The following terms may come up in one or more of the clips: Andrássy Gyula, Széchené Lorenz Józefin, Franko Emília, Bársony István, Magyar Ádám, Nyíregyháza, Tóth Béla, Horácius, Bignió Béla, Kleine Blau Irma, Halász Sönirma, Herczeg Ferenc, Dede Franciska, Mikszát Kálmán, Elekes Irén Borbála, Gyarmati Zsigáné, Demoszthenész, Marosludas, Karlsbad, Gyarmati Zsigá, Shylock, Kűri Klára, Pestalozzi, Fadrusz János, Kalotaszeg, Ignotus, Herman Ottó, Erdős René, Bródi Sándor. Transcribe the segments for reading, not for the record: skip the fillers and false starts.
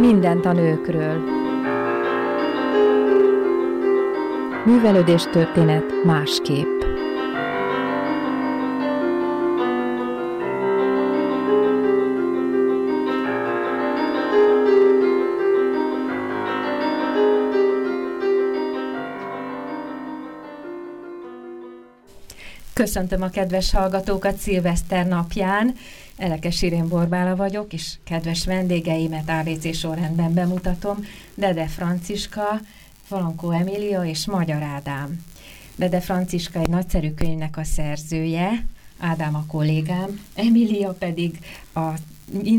Mindent a nőkről. Művelődéstörténet másképp. Köszöntöm a kedves hallgatókat szilveszter napján. Elekes Irén Borbála vagyok, és kedves vendégeimet ABC sorrendben bemutatom. Dede Franciska, Bignió Béla és Magyar Ádám. Dede Franciska egy nagyszerű könyvnek a szerzője, Ádám a kollégám, Emília pedig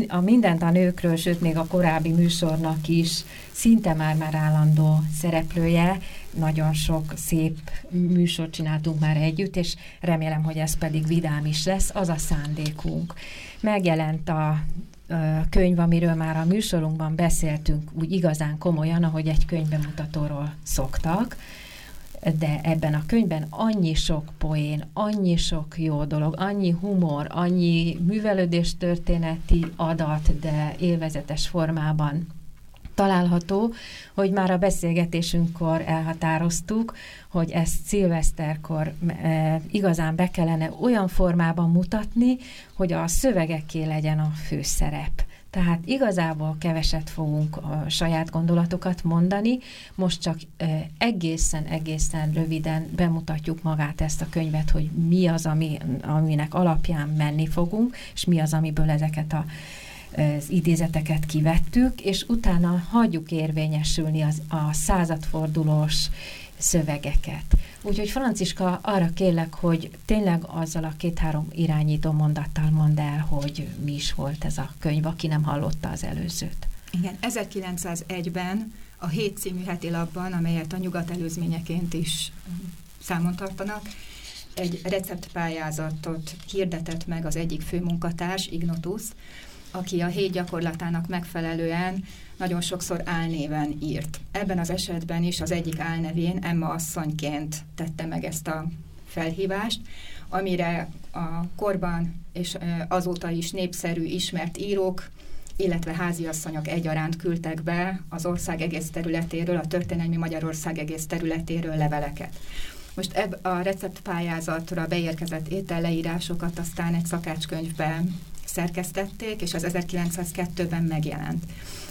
a Mindent a nőkről, sőt még a korábbi műsornak is szinte már állandó szereplője. Nagyon sok szép műsort csináltunk már együtt, és remélem, hogy ez pedig vidám is lesz, az a szándékunk. Megjelent a könyv, amiről már a műsorunkban beszéltünk, úgy igazán komolyan, ahogy egy könyvbemutatóról szoktak, de ebben a könyvben annyi sok poén, annyi sok jó dolog, annyi humor, annyi művelődéstörténeti adat, de élvezetes formában található, hogy már a beszélgetésünkkor elhatároztuk, hogy ezt szilveszterkor igazán be kellene olyan formában mutatni, hogy a szövegeké legyen a főszerep. Tehát igazából keveset fogunk a saját gondolatokat mondani, most csak egészen röviden bemutatjuk magát ezt a könyvet, hogy mi az, aminek alapján menni fogunk, és mi az, amiből ezeket az idézeteket kivettük, és utána hagyjuk érvényesülni a századfordulós szövegeket. Úgyhogy Franciska, arra kérlek, hogy tényleg azzal a 2-3 irányító mondattal mondd el, hogy mi is volt ez a könyv, aki nem hallotta az előzőt. Igen, 1901-ben a Hét című heti lapban, amelyet a nyugat előzményeként is számon tartanak, egy receptpályázatot hirdetett meg az egyik főmunkatárs, Ignotus, aki a hét gyakorlatának megfelelően nagyon sokszor álnéven írt. Ebben az esetben is az egyik álnevén Emma asszonyként tette meg ezt a felhívást, amire a korban és azóta is népszerű ismert írók, illetve háziasszonyok egyaránt küldtek be az ország egész területéről, a történelmi Magyarország egész területéről leveleket. Most a receptpályázatra beérkezett ételleírásokat aztán egy szakácskönyvben szerkesztették, és az 1902-ben megjelent.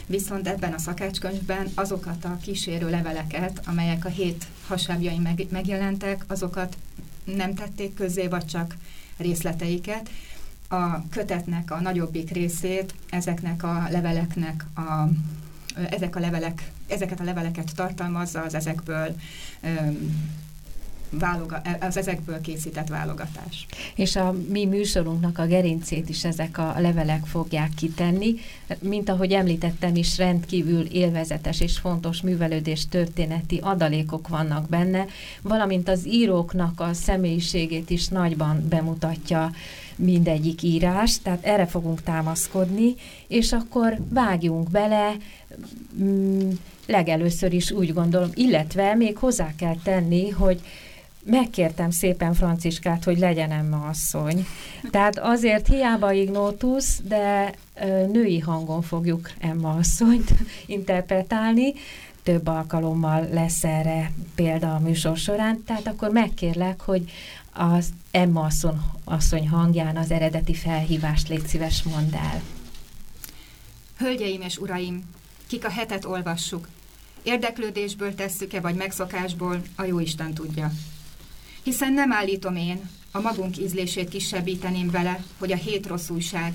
Viszont ebben a szakácskönyvben azokat a kísérő leveleket, amelyek a hét hasábjain megjelentek, azokat nem tették közzé, vagy csak részleteiket. A kötetnek a nagyobbik részét ezeket a leveleket tartalmazza az ezekből készített válogatás. És a mi műsorunknak a gerincét is ezek a levelek fogják kitenni. Mint ahogy említettem is, rendkívül élvezetes és fontos művelődés történeti adalékok vannak benne, valamint az íróknak a személyiségét is nagyban bemutatja mindegyik írás, tehát erre fogunk támaszkodni, és akkor vágjunk bele, legelőször is úgy gondolom, illetve még hozzá kell tenni, hogy megkértem szépen Franciskát, hogy legyen Emma asszony. Tehát azért hiába Ignotus, de női hangon fogjuk Emma asszonyt interpretálni. Több alkalommal lesz erre példa a műsor során. Tehát akkor megkérlek, hogy az Emma asszony hangján az eredeti felhívást légy szíves mondd el. Hölgyeim és uraim, kik a hetet olvassuk, érdeklődésből tesszük-e, vagy megszokásból, a jóisten tudja. Hiszen nem állítom én, a magunk ízlését kisebbíteném vele, hogy a hét rossz újság.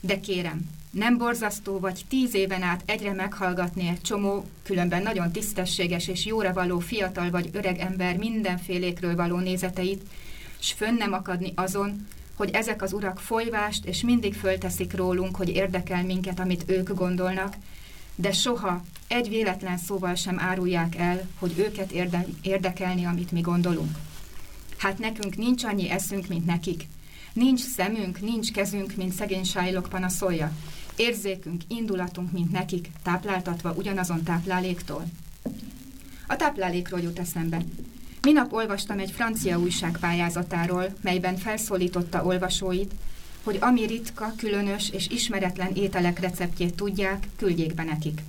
De kérem, nem borzasztó vagy 10 éven át egyre meghallgatni egy csomó, különben nagyon tisztességes és jóra való fiatal vagy öreg ember mindenfélékről való nézeteit, s fönn nem akadni azon, hogy ezek az urak folyvást és mindig fölteszik rólunk, hogy érdekel minket, amit ők gondolnak, de soha egy véletlen szóval sem árulják el, hogy őket érdekelni, amit mi gondolunk. Hát nekünk nincs annyi eszünk, mint nekik. Nincs szemünk, nincs kezünk, mint szegény Shylock panaszolja. Érzékünk, indulatunk, mint nekik, tápláltatva ugyanazon tápláléktól. A táplálékról jut eszembe. Minap olvastam egy francia újság pályázatáról, melyben felszólította olvasóit, hogy ami ritka, különös és ismeretlen ételek receptjét tudják, küldjék be nekik.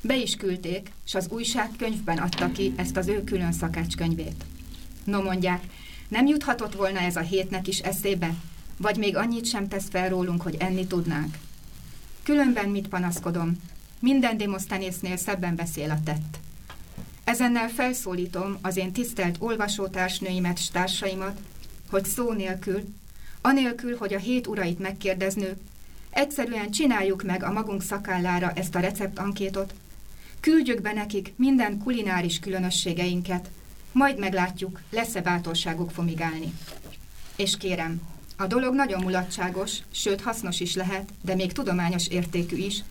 Be is küldték, s az újság könyvben adta ki ezt az ő külön szakácskönyvét. No, mondják, nem juthatott volna ez a hétnek is eszébe? Vagy még annyit sem tesz fel rólunk, hogy enni tudnánk? Különben mit panaszkodom? Minden Demoszthenésznél szebben beszél a tett. Ezennel felszólítom az én tisztelt olvasótársnőimet s társaimat, hogy szó nélkül, anélkül, hogy a hét urait megkérdeznük, egyszerűen csináljuk meg a magunk szakállára ezt a receptankétot, küldjük be nekik minden kulináris különösségeinket, majd meglátjuk, lesz-e bátorságuk fumigálni. És kérem, a dolog nagyon mulatságos, sőt hasznos is lehet, de még tudományos értékű is,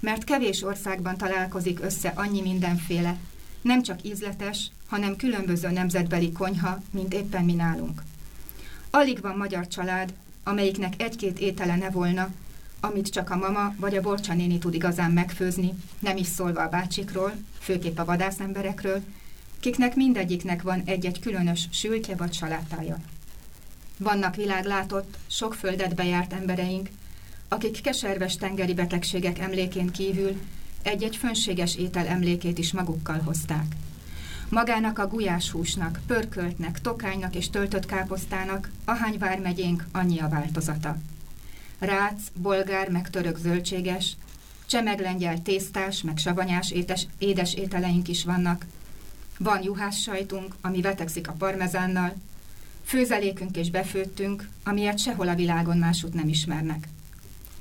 mert kevés országban találkozik össze annyi mindenféle, nem csak ízletes, hanem különböző nemzetbeli konyha, mint éppen mi nálunk. Alig van magyar család, amelyiknek egy-két étele ne volna, amit csak a mama vagy a Borcsa néni tud igazán megfőzni, nem is szólva a bácsikról, főképp a vadászemberekről, kiknek mindegyiknek van egy-egy különös sültje vagy salátája. Vannak világlátott, sok földet bejárt embereink, akik keserves tengeri betegségek emlékén kívül egy-egy fönséges étel emlékét is magukkal hozták. Magának a gulyáshúsnak, pörköltnek, tokánynak és töltött káposztának, ahány vármegyénk, annyi a változata. Rác, bolgár meg török zöldséges, csemeglengyel tésztás meg savanyás édes ételeink is vannak. Van juhász sajtunk, ami vetekszik a parmezánnal, főzelékünk és befőttünk, amilyet sehol a világon másút nem ismernek.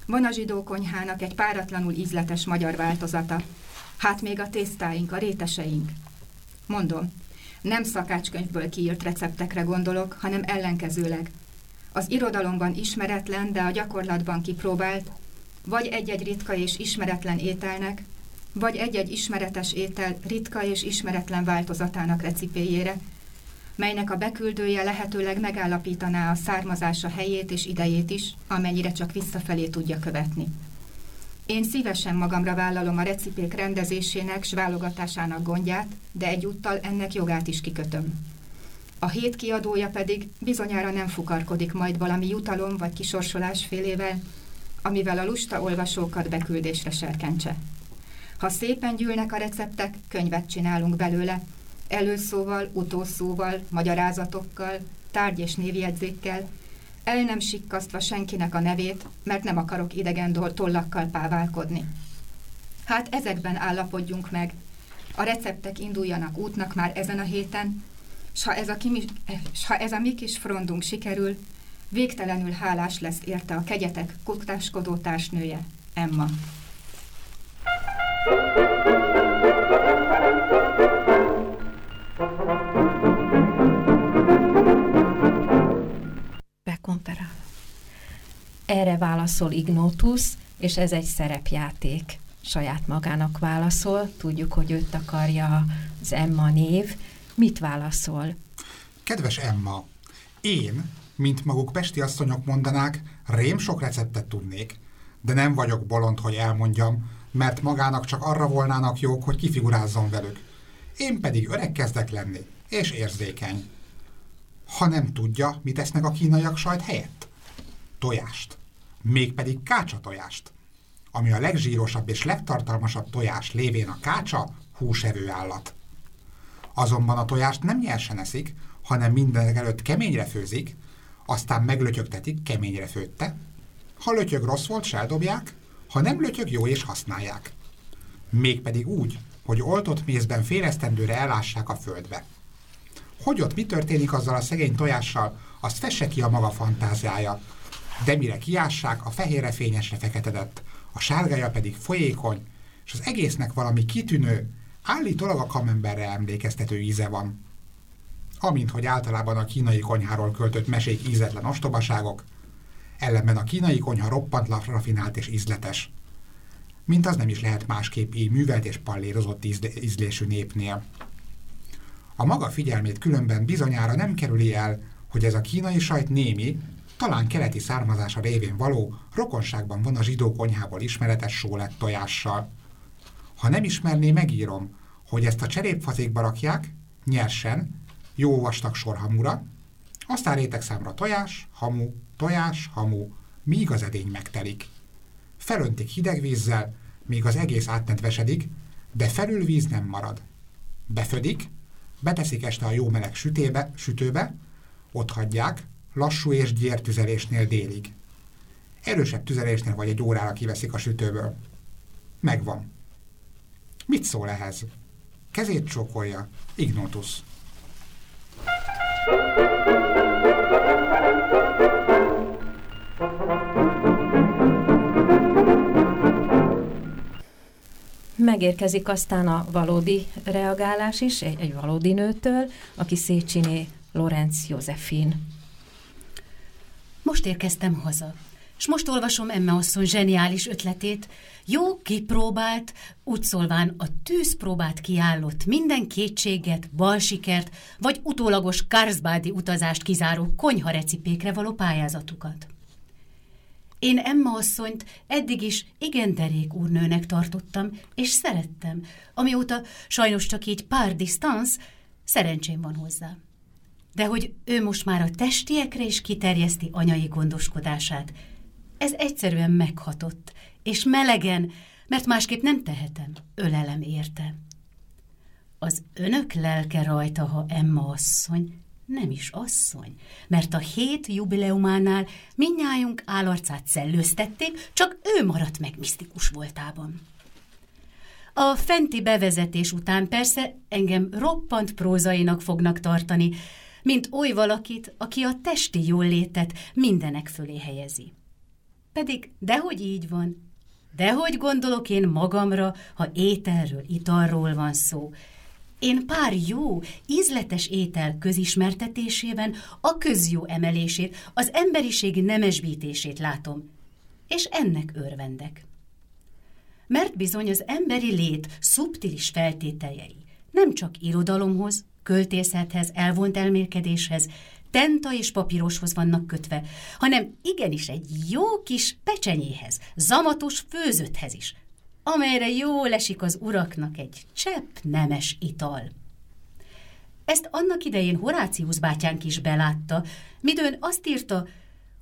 Van a zsidó konyhának egy páratlanul ízletes magyar változata, hát még a tésztáink, a réteseink. Mondom, nem szakácskönyvből kiírt receptekre gondolok, hanem ellenkezőleg. Az irodalomban ismeretlen, de a gyakorlatban kipróbált, vagy egy-egy ritka és ismeretlen ételnek, vagy egy-egy ismeretes étel ritka és ismeretlen változatának recipéjére, melynek a beküldője lehetőleg megállapítaná a származása helyét és idejét is, amennyire csak visszafelé tudja követni. Én szívesen magamra vállalom a recipék rendezésének s válogatásának gondját, de egyúttal ennek jogát is kikötöm. A hét kiadója pedig bizonyára nem fukarkodik majd valami jutalom vagy kisorsolás félével, amivel a lusta olvasókat beküldésre serkentse. Ha szépen gyűlnek a receptek, könyvet csinálunk belőle, előszóval, utószóval, magyarázatokkal, tárgy- és névjegyzékkel, el nem sikkasztva senkinek a nevét, mert nem akarok idegen tollakkal páválkodni. Hát ezekben állapodjunk meg. A receptek induljanak útnak már ezen a héten, s ha ez a mi kis frondunk sikerül, végtelenül hálás lesz érte a kegyetek kuktáskodó társnője, Emma. Bekomperál. Erre válaszol Ignotus, és ez egy szerepjáték. Saját magának válaszol, tudjuk, hogy őt akarja az Emma név. Mit válaszol? Kedves Emma, én, mint maguk pesti asszonyok mondanák, rém sok receptet tudnék, de nem vagyok bolond, hogy elmondjam, mert magának csak arra volnának jók, hogy kifigurázzon velük. Én pedig öreg kezdek lenni, és érzékeny. Ha nem tudja, mit esznek a kínaiak sajt helyett? Tojást. Mégpedig kácsa tojást. Ami a legzsírosabb és legtartalmasabb tojás lévén a kácsa húsevő állat. Azonban a tojást nem nyersen eszik, hanem mindenekelőtt keményre főzik, aztán meglötyögtetik keményre főtte. Ha lötyög rossz volt, seldobják, ha nem lötyög jó és használják. Mégpedig úgy, hogy oltott mézben félesztendőre elássák a földbe. Hogy ott mi történik azzal a szegény tojással, azt fesse ki a maga fantáziája. De mire kiássák, a fehérre fényesre feketedett, a sárgája pedig folyékony, és az egésznek valami kitűnő, állítólag a kamemberre emlékeztető íze van. Amint hogy általában a kínai konyháról költött mesék ízetlen ostobaságok, ellenben a kínai konyha roppant rafinált és ízletes. mint az nem is lehet másképp így művelt és pallérozott ízlésű népnél. A maga figyelmét különben bizonyára nem kerüli el, hogy ez a kínai sajt némi, talán keleti származása révén való, rokonságban van a zsidó konyhából ismeretes sólet tojással. Ha nem ismerné, megírom, hogy ezt a cserépfazékba rakják, nyersen, jó vastag sorhamura, aztán rétegszámra tojás, hamu, míg az edény megtelik. Felöntik hideg vízzel, míg az egész átnedvesedik, de felül víz nem marad. Befödik, beteszik este a jó meleg sütőbe, ott hagyják, lassú és gyér tüzelésnél délig. Erősebb tüzelésnél vagy egy órára kiveszik a sütőből. Megvan. Mit szól ehhez? Kezét csókolja. Ignotus. Megérkezik aztán a valódi reagálás is, egy valódi nőtől, aki Széchené Lorenz Józefin. Most érkeztem haza, és most olvasom Emme asszony zseniális ötletét, jó kipróbált, úgy szólván a tűzpróbát kiállott minden kétséget, balsikert, vagy utólagos Karlsbadi utazást kizáró konyharecipékre való pályázatukat. Én Emma asszonyt eddig is igen derék úrnőnek tartottam, és szerettem, amióta sajnos csak így pár distansz, szerencsém van hozzá. De hogy ő most már a testiekre is kiterjeszti anyai gondoskodását, ez egyszerűen meghatott, és melegen, mert másképp nem tehetem, ölelem érte. Az önök lelke rajta, ha Emma asszony, nem is asszony, mert a 7 jubileumánál mindnyájunk állarcát szellőztették, csak ő maradt meg misztikus voltában. A fenti bevezetés után persze engem roppant prózainak fognak tartani, mint oly valakit, aki a testi jóllétet mindenek fölé helyezi. Pedig dehogy így van, dehogy gondolok én magamra, ha ételről, italról van szó. Én pár jó, ízletes étel közismertetésében a közjó emelését, az emberiség nemesbítését látom, és ennek örvendek. Mert bizony az emberi lét szubtilis feltételjei nem csak irodalomhoz, költészethez, elvont elmélkedéshez, tenta és papíroshoz vannak kötve, hanem igenis egy jó kis pecsenyéhez, zamatos főzötthez is, amelyre jól esik az uraknak egy csepp nemes ital. Ezt annak idején Horácius bátyánk is belátta, midőn azt írta,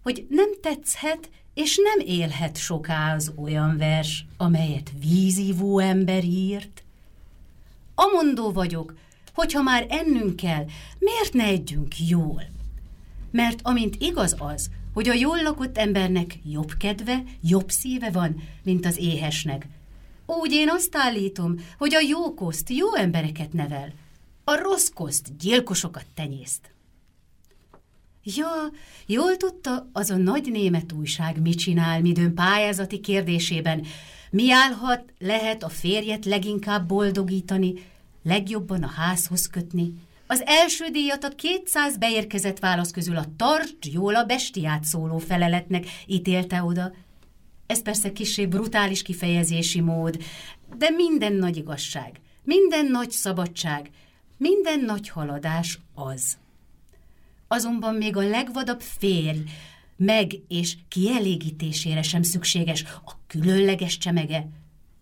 hogy nem tetszhet és nem élhet soká az olyan vers, amelyet vízívó ember írt. Amondó vagyok, hogyha már ennünk kell, miért ne együnk jól? Mert amint igaz az, hogy a jól lakott embernek jobb kedve, jobb szíve van, mint az éhesnek, úgy én azt állítom, hogy a jó koszt jó embereket nevel, a rossz koszt gyilkosokat tenyészt. Ja, jól tudta az a nagy német újság, mit csinál midőn pályázati kérdésében, mi állhat, lehet a férjet leginkább boldogítani, legjobban a házhoz kötni. Az első díjat a 200 beérkezett válasz közül a tartsd jól a bestiát szóló feleletnek ítélte oda. Ez persze kissé brutális kifejezési mód, de minden nagy igazság, minden nagy szabadság, minden nagy haladás az. Azonban még a legvadabb férj meg- és kielégítésére sem szükséges a különleges csemege,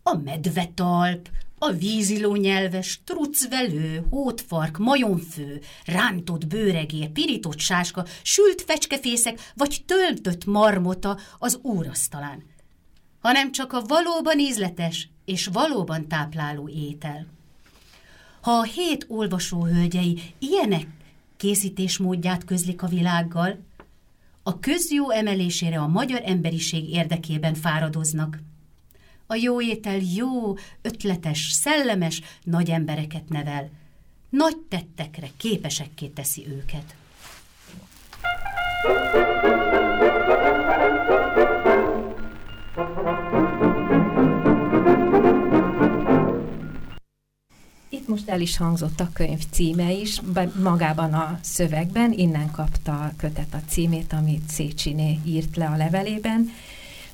a medvetalp, a víziló nyelves, trucvelő, hótfark, majomfő, rántott bőregér, pirított sáska, sült fecskefészek vagy töltött marmota az úrasztalán, hanem csak a valóban ízletes és valóban tápláló étel. Ha a 7 olvasóhölgyei ilyenek készítésmódját közlik a világgal, a közjó emelésére a magyar emberiség érdekében fáradoznak. A jó étel jó, ötletes, szellemes, nagy embereket nevel. Nagy tettekre képesekké teszi őket. Itt most el is hangzott a könyv címe is, magában a szövegben, innen kapta a kötet a címét, amit Széchené írt le a levelében.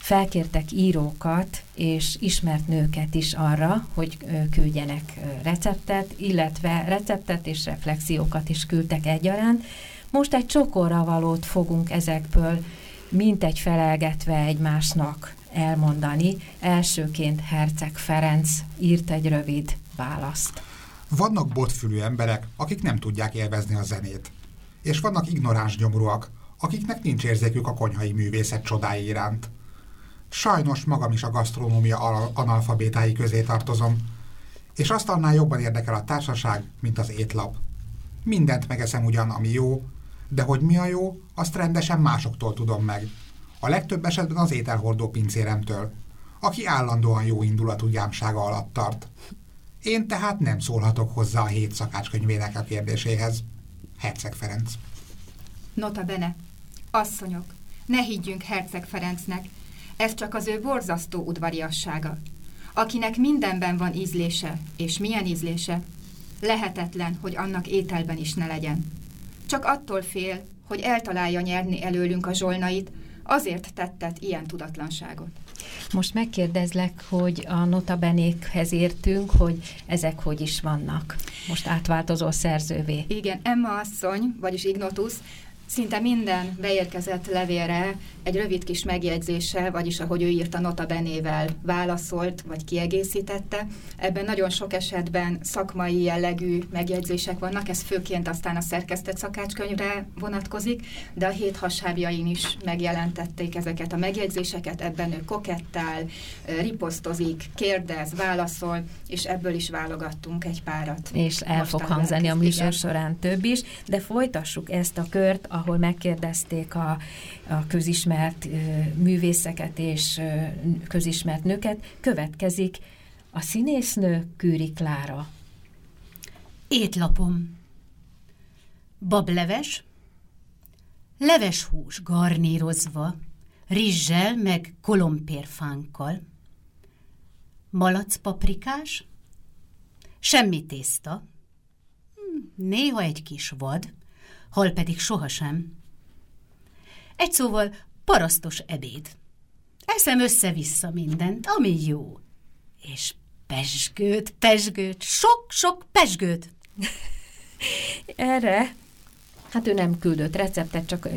felkértek írókat és ismert nőket is arra, hogy küldjenek receptet, illetve receptet és reflexiókat is küldtek egyaránt. Most egy csokorra valót fogunk ezekből mintegy felelgetve egymásnak elmondani. Elsőként Herczeg Ferenc írt egy rövid választ. Vannak botfülű emberek, akik nem tudják élvezni a zenét. És vannak ignoráns gyomruak, akiknek nincs érzékük a konyhai művészet csodái iránt. Sajnos magam is a gasztronómia analfabétái közé tartozom, és azt annál jobban érdekel a társaság, mint az étlap. Mindent megeszem ugyan, ami jó, de hogy mi a jó, azt rendesen másoktól tudom meg. A legtöbb esetben az ételhordó pincéremtől, aki állandóan jó indulatú gyámsága alatt tart. Én tehát nem szólhatok hozzá a 7 szakácskönyvének a kérdéséhez. Herczeg Ferenc. Nota bene. Asszonyok, ne higgyünk Herczeg Ferencnek. Ez csak az ő borzasztó udvariassága. Akinek mindenben van ízlése, és milyen ízlése, lehetetlen, hogy annak ételben is ne legyen. Csak attól fél, hogy eltalálja nyerni előlünk a zsolnait, azért tettet ilyen tudatlanságot. Most megkérdezlek, hogy a notabenékhez értünk, hogy ezek hogy is vannak. Most átváltozó szerzővé. Igen, Emma asszony, vagyis Ignotus, szinte minden beérkezett levélre egy rövid kis megjegyzéssel, vagyis ahogy ő írta, notabenével válaszolt, vagy kiegészítette. Ebben nagyon sok esetben szakmai jellegű megjegyzések vannak, ez főként aztán a szerkesztett szakácskönyvre vonatkozik, de a hét hasábjain is megjelentették ezeket a megjegyzéseket, ebben ő kokettál, riposztozik, kérdez, válaszol, és ebből is válogattunk egy párat. És el fog hangzani a műsor során több is, de folytassuk ezt a kört, ahol megkérdezték a közismert művészeket és közismert nőket. Következik a színésznő, Kűri Klára. Étlapom. Bableves, leveshús garnírozva, rizssel meg kolompérfánkkal, malacpaprikás, semmi tészta, néha egy kis vad, hal pedig sohasem. Egy szóval parasztos ebéd. Eszem össze-vissza mindent, ami jó. És pezsgőt, sok-sok pezsgőt. Erre, hát ő nem küldött receptet, csak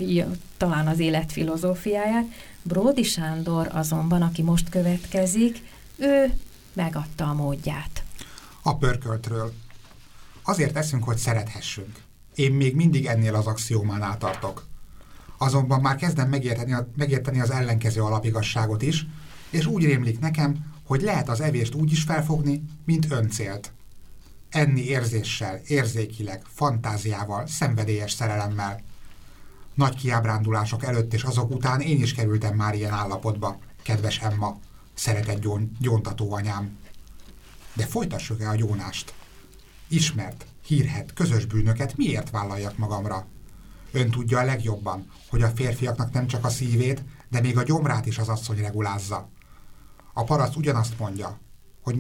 talán az élet filozófiáját. Bródi Sándor azonban, aki most következik, ő megadta a módját. A pörköltről. Azért eszünk, hogy szerethessünk. Én még mindig ennél az axiómánál tartok. Azonban már kezdem megérteni az ellenkező alapigasságot is, és úgy rémlik nekem, hogy lehet az evést úgy is felfogni, mint öncélt. Enni érzéssel, érzékileg, fantáziával, szenvedélyes szerelemmel. Nagy kiábrándulások előtt és azok után én is kerültem már ilyen állapotba, kedves Emma, szeretett gyóntató anyám. De folytassuk-e a gyónást? Ismert, hírhedt, közös bűnöket miért vállaljak magamra? Ön tudja a legjobban, hogy a férfiaknak nem csak a szívét, de még a gyomrát is az asszony regulázza. A paraszt ugyanazt mondja, hogy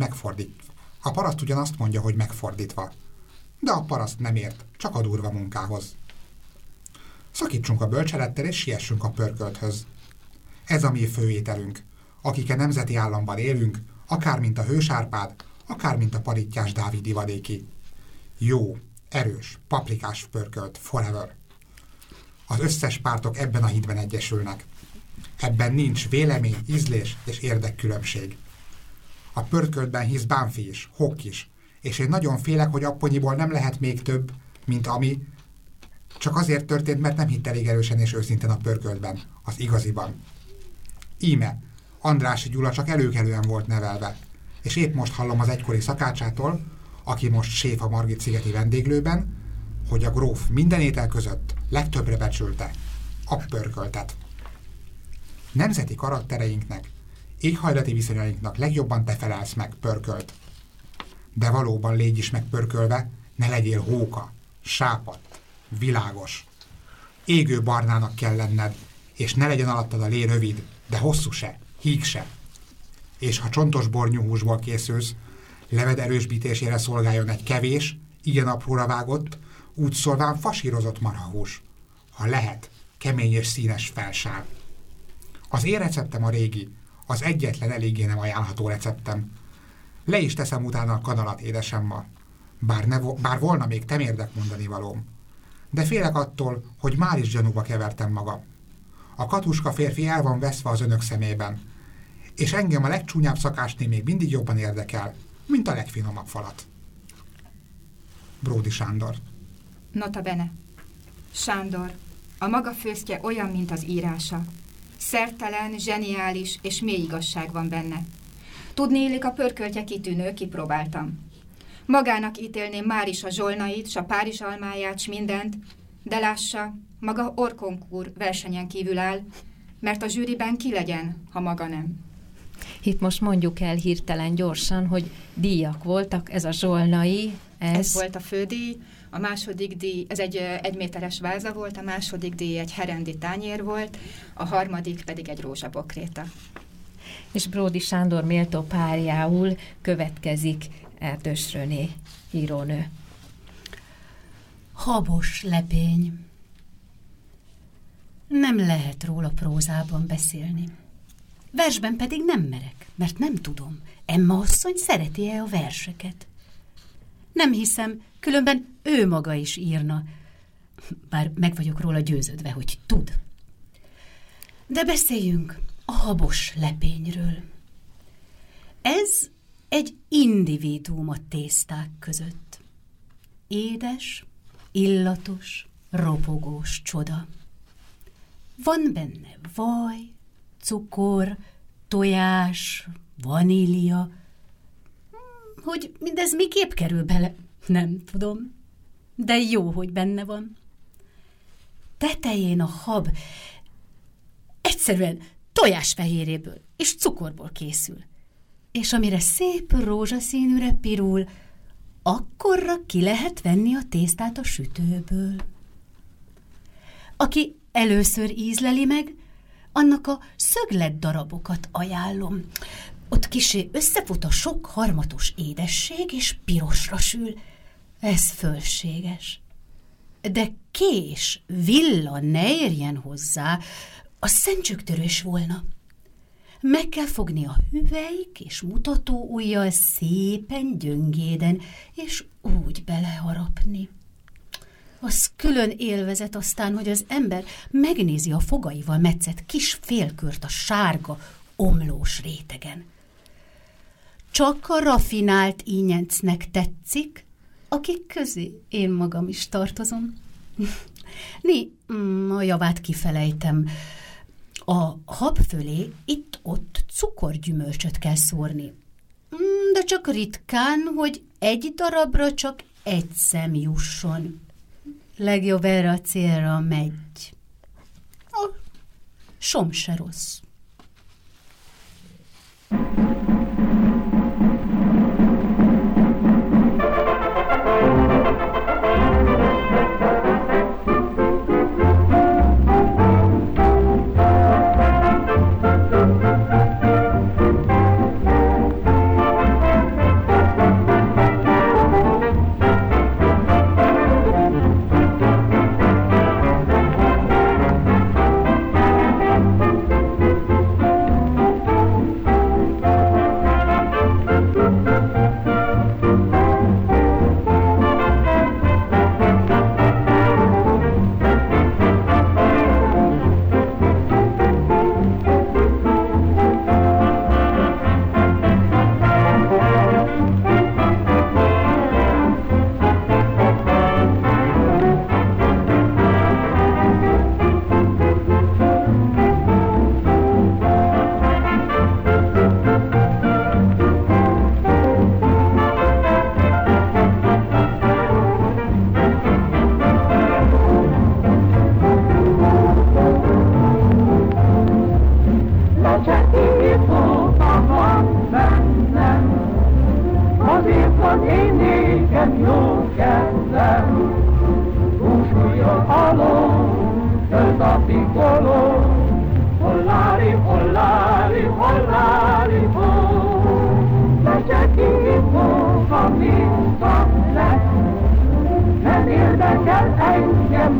megfordítva. De a paraszt nem ért, csak a durva munkához. Szakítsunk a bölcselettel és siessünk a pörkölthöz. Ez a mi főételünk. Akik a nemzeti államban élünk, akár mint a Hős Árpád, akár mint a Parittyás Dávid Ivadéki. Jó, erős, paprikás pörkölt, forever. Az összes pártok ebben a hídben egyesülnek. Ebben nincs vélemény, ízlés és érdekkülönbség. A pörköltben hisz Bánfi is, Hokk is, és én nagyon félek, hogy Apponyiból nem lehet még több, mint ami csak azért történt, mert nem hitt elég erősen és őszintén a pörköltben, az igaziban. Íme, Andrássy Gyula csak előkelően volt nevelve, és épp most hallom az egykori szakácsától, aki most séf a Margit-szigeti vendéglőben, hogy a gróf minden étel között legtöbbre becsülte a pörköltet. Nemzeti karaktereinknek, éghajlati viszonyainknak legjobban te felelsz meg, pörkölt. De valóban légy is megpörkölve, ne legyél hóka, sápadt, világos. Égő barnának kell lenned, és ne legyen alattad a lé rövid, de hosszú se, híg se. És ha csontos bornyúhúsból készülsz, leved erősbítésére szolgáljon egy kevés, igen apróra vágott, úgy szólván fasírozott marhahús. Ha lehet, kemény és színes felsár. Az én receptem a régi, az egyetlen eléggé nem ajánlható receptem. Le is teszem utána a kanalat, édesemma. Bár volna még temérdek mondani valóm. De félek attól, hogy már is gyanúba kevertem magam. A katuska férfi el van veszve az önök szemében. És engem a legcsúnyább szakásné még mindig jobban érdekel, mint a legfinomabb falat. Bródi Sándor. Nota bene. Sándor, a maga főztje olyan, mint az írása. Szertelen, zseniális és mély igazság van benne. Tudniillik a pörköltje kitűnő, kipróbáltam. Magának ítélném már is a zsolnait, s a párizsalmáját, s mindent, de lássa, maga Orkonkúr versenyen kívül áll, mert a zsűriben ki legyen, ha maga nem. Itt most mondjuk el hirtelen gyorsan, hogy díjak voltak, ez a zsolnai, ez volt a fődíj, a második díj, ez egy egyméteres váza volt, a második díj egy herendi tányér volt, a harmadik pedig egy rózsabokréta. És Bródi Sándor méltó párjául következik Erdős René, írónő. Habos lepény. Nem lehet róla prózában beszélni. Versben pedig nem merek, mert nem tudom, Emma asszony szereti-e a verseket. Nem hiszem, különben ő maga is írna, bár meg vagyok róla győződve, hogy tud. De beszéljünk a habos lepényről. Ez egy individuum a tészták között. Édes, illatos, ropogós csoda. Van benne vaj, cukor, tojás, vanília. Hogy mindez miképp kerül bele, nem tudom. De jó, hogy benne van. Tetején a hab egyszerűen tojásfehérjéből és cukorból készül. És amire szép rózsaszínűre pirul, akkorra ki lehet venni a tésztát a sütőből. Aki először ízleli meg, annak a szöglet darabokat ajánlom. Ott kissé összefut a sok harmatos édesség, és pirosra sül. Ez fölséges. De kés, villa ne érjen hozzá, a szentcsöktörős volna. Meg kell fogni a hüvelyk és mutató ujjal szépen gyöngéden, és úgy beleharapni. Az külön élvezet aztán, hogy az ember megnézi a fogaival metszett kis félkört a sárga, omlós rétegen. Csak a rafinált ínyencnek tetszik, akik közé én magam is tartozom. A javát kifelejtem. A hab fölé itt-ott cukorgyümölcsöt kell szórni, de csak ritkán, hogy egy darabra csak egy szem jusson. Legjobb erre a célra megy. A som se rossz.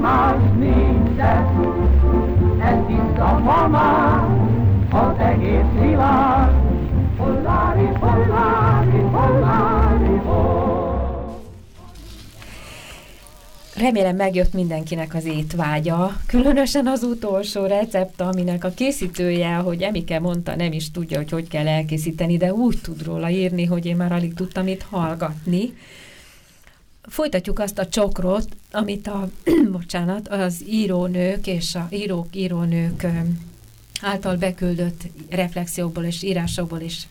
Más minden, ez is a mamám, az egész világ. Remélem megjött mindenkinek az étvágya, különösen az utolsó recept, aminek a készítője, ahogy Emike mondta, nem is tudja, hogy kell elkészíteni, de úgy tud róla írni, hogy én már alig tudtam itt hallgatni. Folytatjuk azt a csokrot, amit az írónők és a írók-írónők által beküldött reflexiókból és írásokból és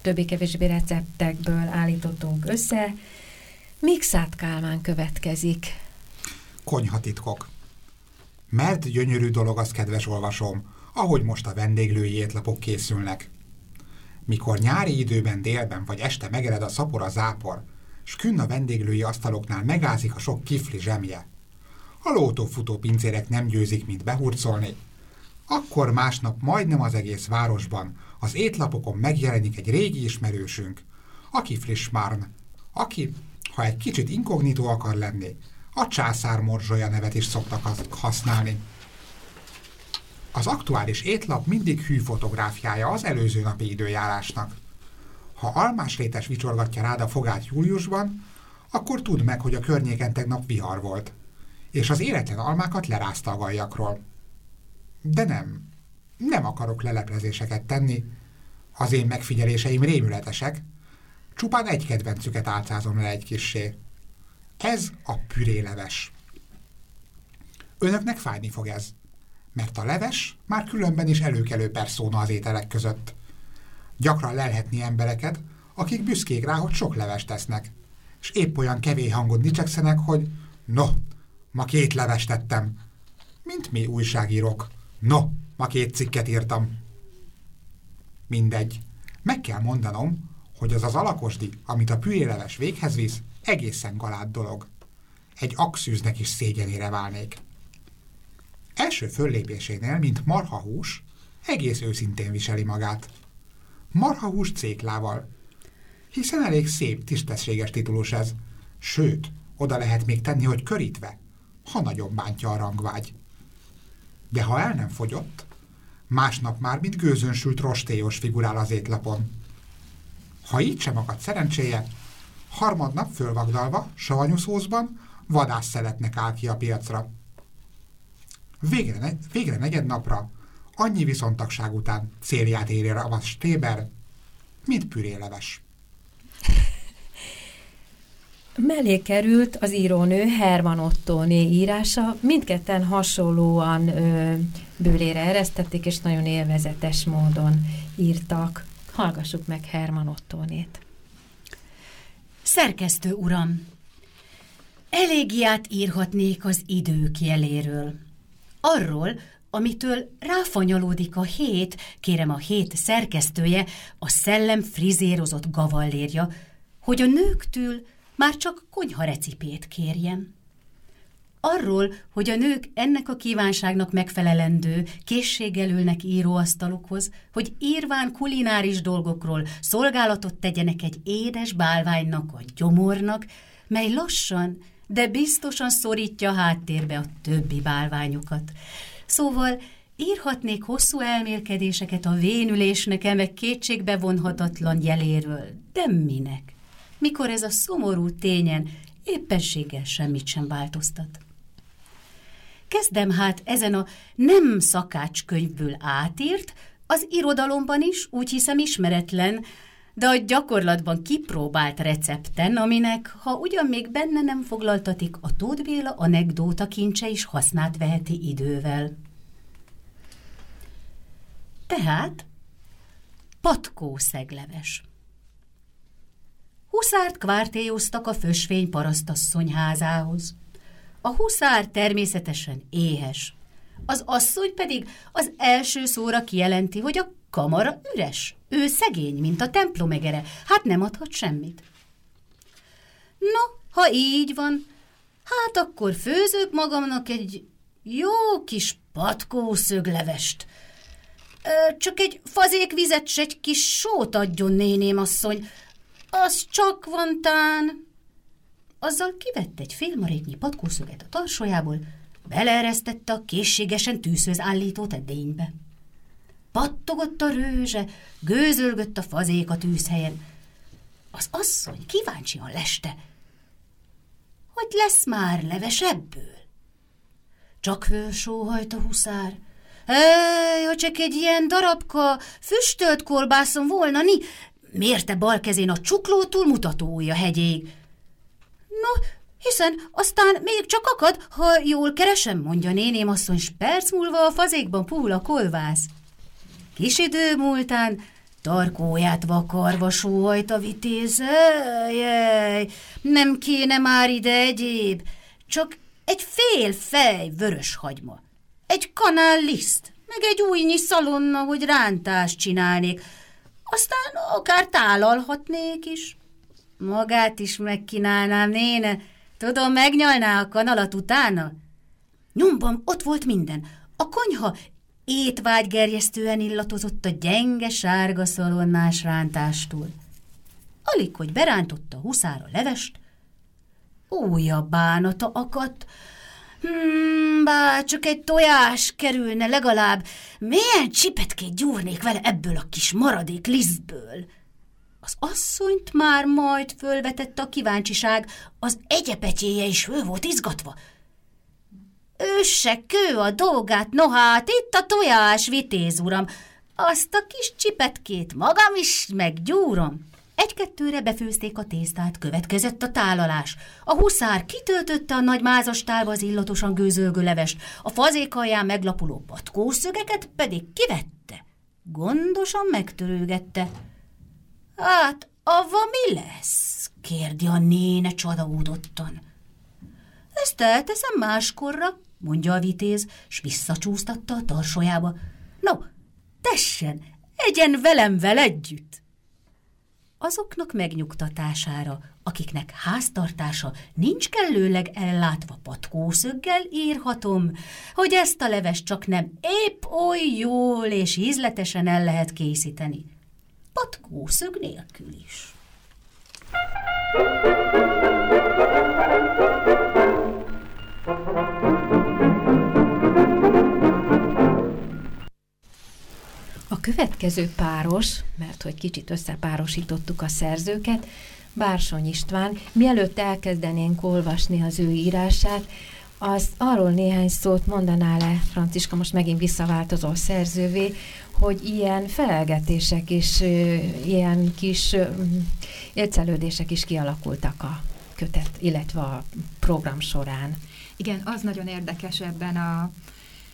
többé-kevésbé receptekből állítottunk össze. Mikszát Kálmán következik. Konyhatitkok. Mert gyönyörű dolog az, kedves olvasom, ahogy most a vendéglői étlapok készülnek. Mikor nyári időben délben vagy este megered a szapor a zápor, s künn a vendéglői asztaloknál megázik a sok kifli zsemje. A lótó futó pincérek nem győzik, mint behurcolni. Akkor másnap majdnem az egész városban az étlapokon megjelenik egy régi ismerősünk, aki Frischmarn, aki, ha egy kicsit inkognitó akar lenni, a császár morzsolya nevet is szoktak használni. Az aktuális étlap mindig hű fotográfiája az előző napi időjárásnak. Ha almásrétes vicsorgatja rád a fogát júliusban, akkor tudd meg, hogy a környéken tegnap vihar volt, és az éretlen almákat lerázta a gallyakról. De nem akarok leleplezéseket tenni, az én megfigyeléseim rémületesek, csupán egy kedvencüket álcázom le egy kissé. Ez a püréleves. Önöknek fájni fog ez, mert a leves már különben is előkelő perszóna az ételek között. Gyakran lelhetni embereket, akik büszkék rá, hogy sok levest tesznek, és épp olyan kevés hangon dicsekszenek, hogy no, ma 2 levest tettem, mint mi újságírók. No, ma 2 cikket írtam. Mindegy. Meg kell mondanom, hogy az az alakosdi, amit a püréleves véghez visz, egészen galád dolog. Egy akszűznek is szégyenére válnék. Első föllépésénél, mint marhahús, egész őszintén viseli magát. Marhahús céklával. Hiszen elég szép, tisztességes titulus ez. Sőt, oda lehet még tenni, hogy körítve, ha nagyon bántja a rangvágy. De ha el nem fogyott, másnap már mint gőzönsült rostélyos figurál az étlapon. Ha így sem akad szerencséje, harmadnap fölvagdalva, savanyú szószban vadászeletnek áll ki a piacra. Végre negyed napra, annyi viszontagság után célját éri a stéber, mint püréleves. Mellé került az írónő Herman Ottóné írása, mindketten hasonlóan bőlére eresztették, és nagyon élvezetes módon írtak. Hallgassuk meg Herman Ottónét. Szerkesztő uram, elégiát írhatnék az idők jeléről. Arról, amitől ráfanyalódik a hét, kérem a hét szerkesztője, a szellem frizérozott gavallérja, hogy a nőktől már csak konyha recipét kérjem. Arról, hogy a nők ennek a kívánságnak megfelelendő, készséggel ülnek íróasztalukhoz, hogy írván kulináris dolgokról szolgálatot tegyenek egy édes bálványnak, a gyomornak, mely lassan, de biztosan szorítja háttérbe a többi bálványokat. Szóval írhatnék hosszú elmélkedéseket a vénülésnek, emek kétségbe vonhatatlan jeléről, de minek? Mikor ez a szomorú tényen éppenséggel semmit sem változtat. Kezdem hát ezen a nem szakácskönyvből átírt, az irodalomban is úgy hiszem ismeretlen, de a gyakorlatban kipróbált recepten, aminek, ha ugyan még benne nem foglaltatik, a Tóth Béla anekdóta kincse is hasznát veheti idővel. Tehát patkószegleves. Huszárt kvártéjoztak a fösvény parasztasszony házához. A huszár természetesen éhes. Az asszony pedig az első szóra kijelenti, hogy a kamara üres. Ő szegény, mint a templomegere. Hát nem adhat semmit. No, ha így van, hát akkor főzök magamnak egy jó kis patkószöglevest. Csak egy fazékvizet s egy kis sót adjon, néném asszony. Az csak van tán. Azzal kivett egy félmaréknyi patkószöget a tarsójából, beleeresztette a készségesen tűzhöz állított edénybe. Pattogott a rőzse, gőzölgött a fazék a tűzhelyen. Az asszony kíváncsian leste. hogy lesz már leves ebből. Csak fölsóhajt a huszár. Ha csak egy ilyen darabka füstölt kolbászon volna, ni, mérte bal kezén a csuklótól mutatója hegyéig. No, hiszen aztán még csak akad, ha jól keresem, mondja néném asszony, s perc múlva a fazékban puhul a kolbász. Kis idő múltán tarkóját vakarva sóhajt a vitéz. Jaj, nem kéne már ide egyéb, csak egy fél fej vörös hagyma, egy kanál liszt, meg egy újnyi szalonna, hogy rántást csinálnék, aztán akár tálalhatnék is. Magát is megkínálnám, néne, tudom, megnyalná a kanalat utána. Nyomban ott volt minden, a konyha étvágygerjesztően illatozott a gyenge sárga szalonnás rántástól. Alig, hogy berántotta huszára levest, újabb bánata akadt. Bár csak egy tojás kerülne legalább, milyen csipetkét gyúrnék vele ebből a kis maradék lisztből. Az asszonyt már majd fölvetett a kíváncsiság, az egyepetyéje is föl volt izgatva. Ő se kő a dolgát, no hát itt a tojás, vitéz uram, azt a kis csipetkét magam is meggyúrom. Egy-kettőre befőzték a tésztát, következett a tálalás. A huszár kitöltötte a nagy mázas tálba az illatosan gőzölgő levest, a fazék alján meglapuló patkószögeket pedig kivette, gondosan megtörőgette. Hát, avva mi lesz? Kérdi a néne csodaúdottan. Ezt elteszem máskorra, mondja a vitéz, s visszacsúsztatta a tarsolyába. No, tessen, egyen velemvel együtt! Azoknak megnyugtatására, akiknek háztartása nincs kellőleg ellátva patkószöggel, írhatom, hogy ezt a levest csak nem épp oly jól és ízletesen el lehet készíteni. Patkószög nélkül is. A következő páros, mert hogy kicsit összepárosítottuk a szerzőket, Bársony István. Mielőtt elkezdenénk olvasni az ő írását, az arról néhány szót mondaná le, Franciska, most megint visszaváltozó szerzővé, hogy ilyen felelgetések és ilyen kis ércelődések is kialakultak a kötet, illetve a program során. Igen, az nagyon érdekes ebben a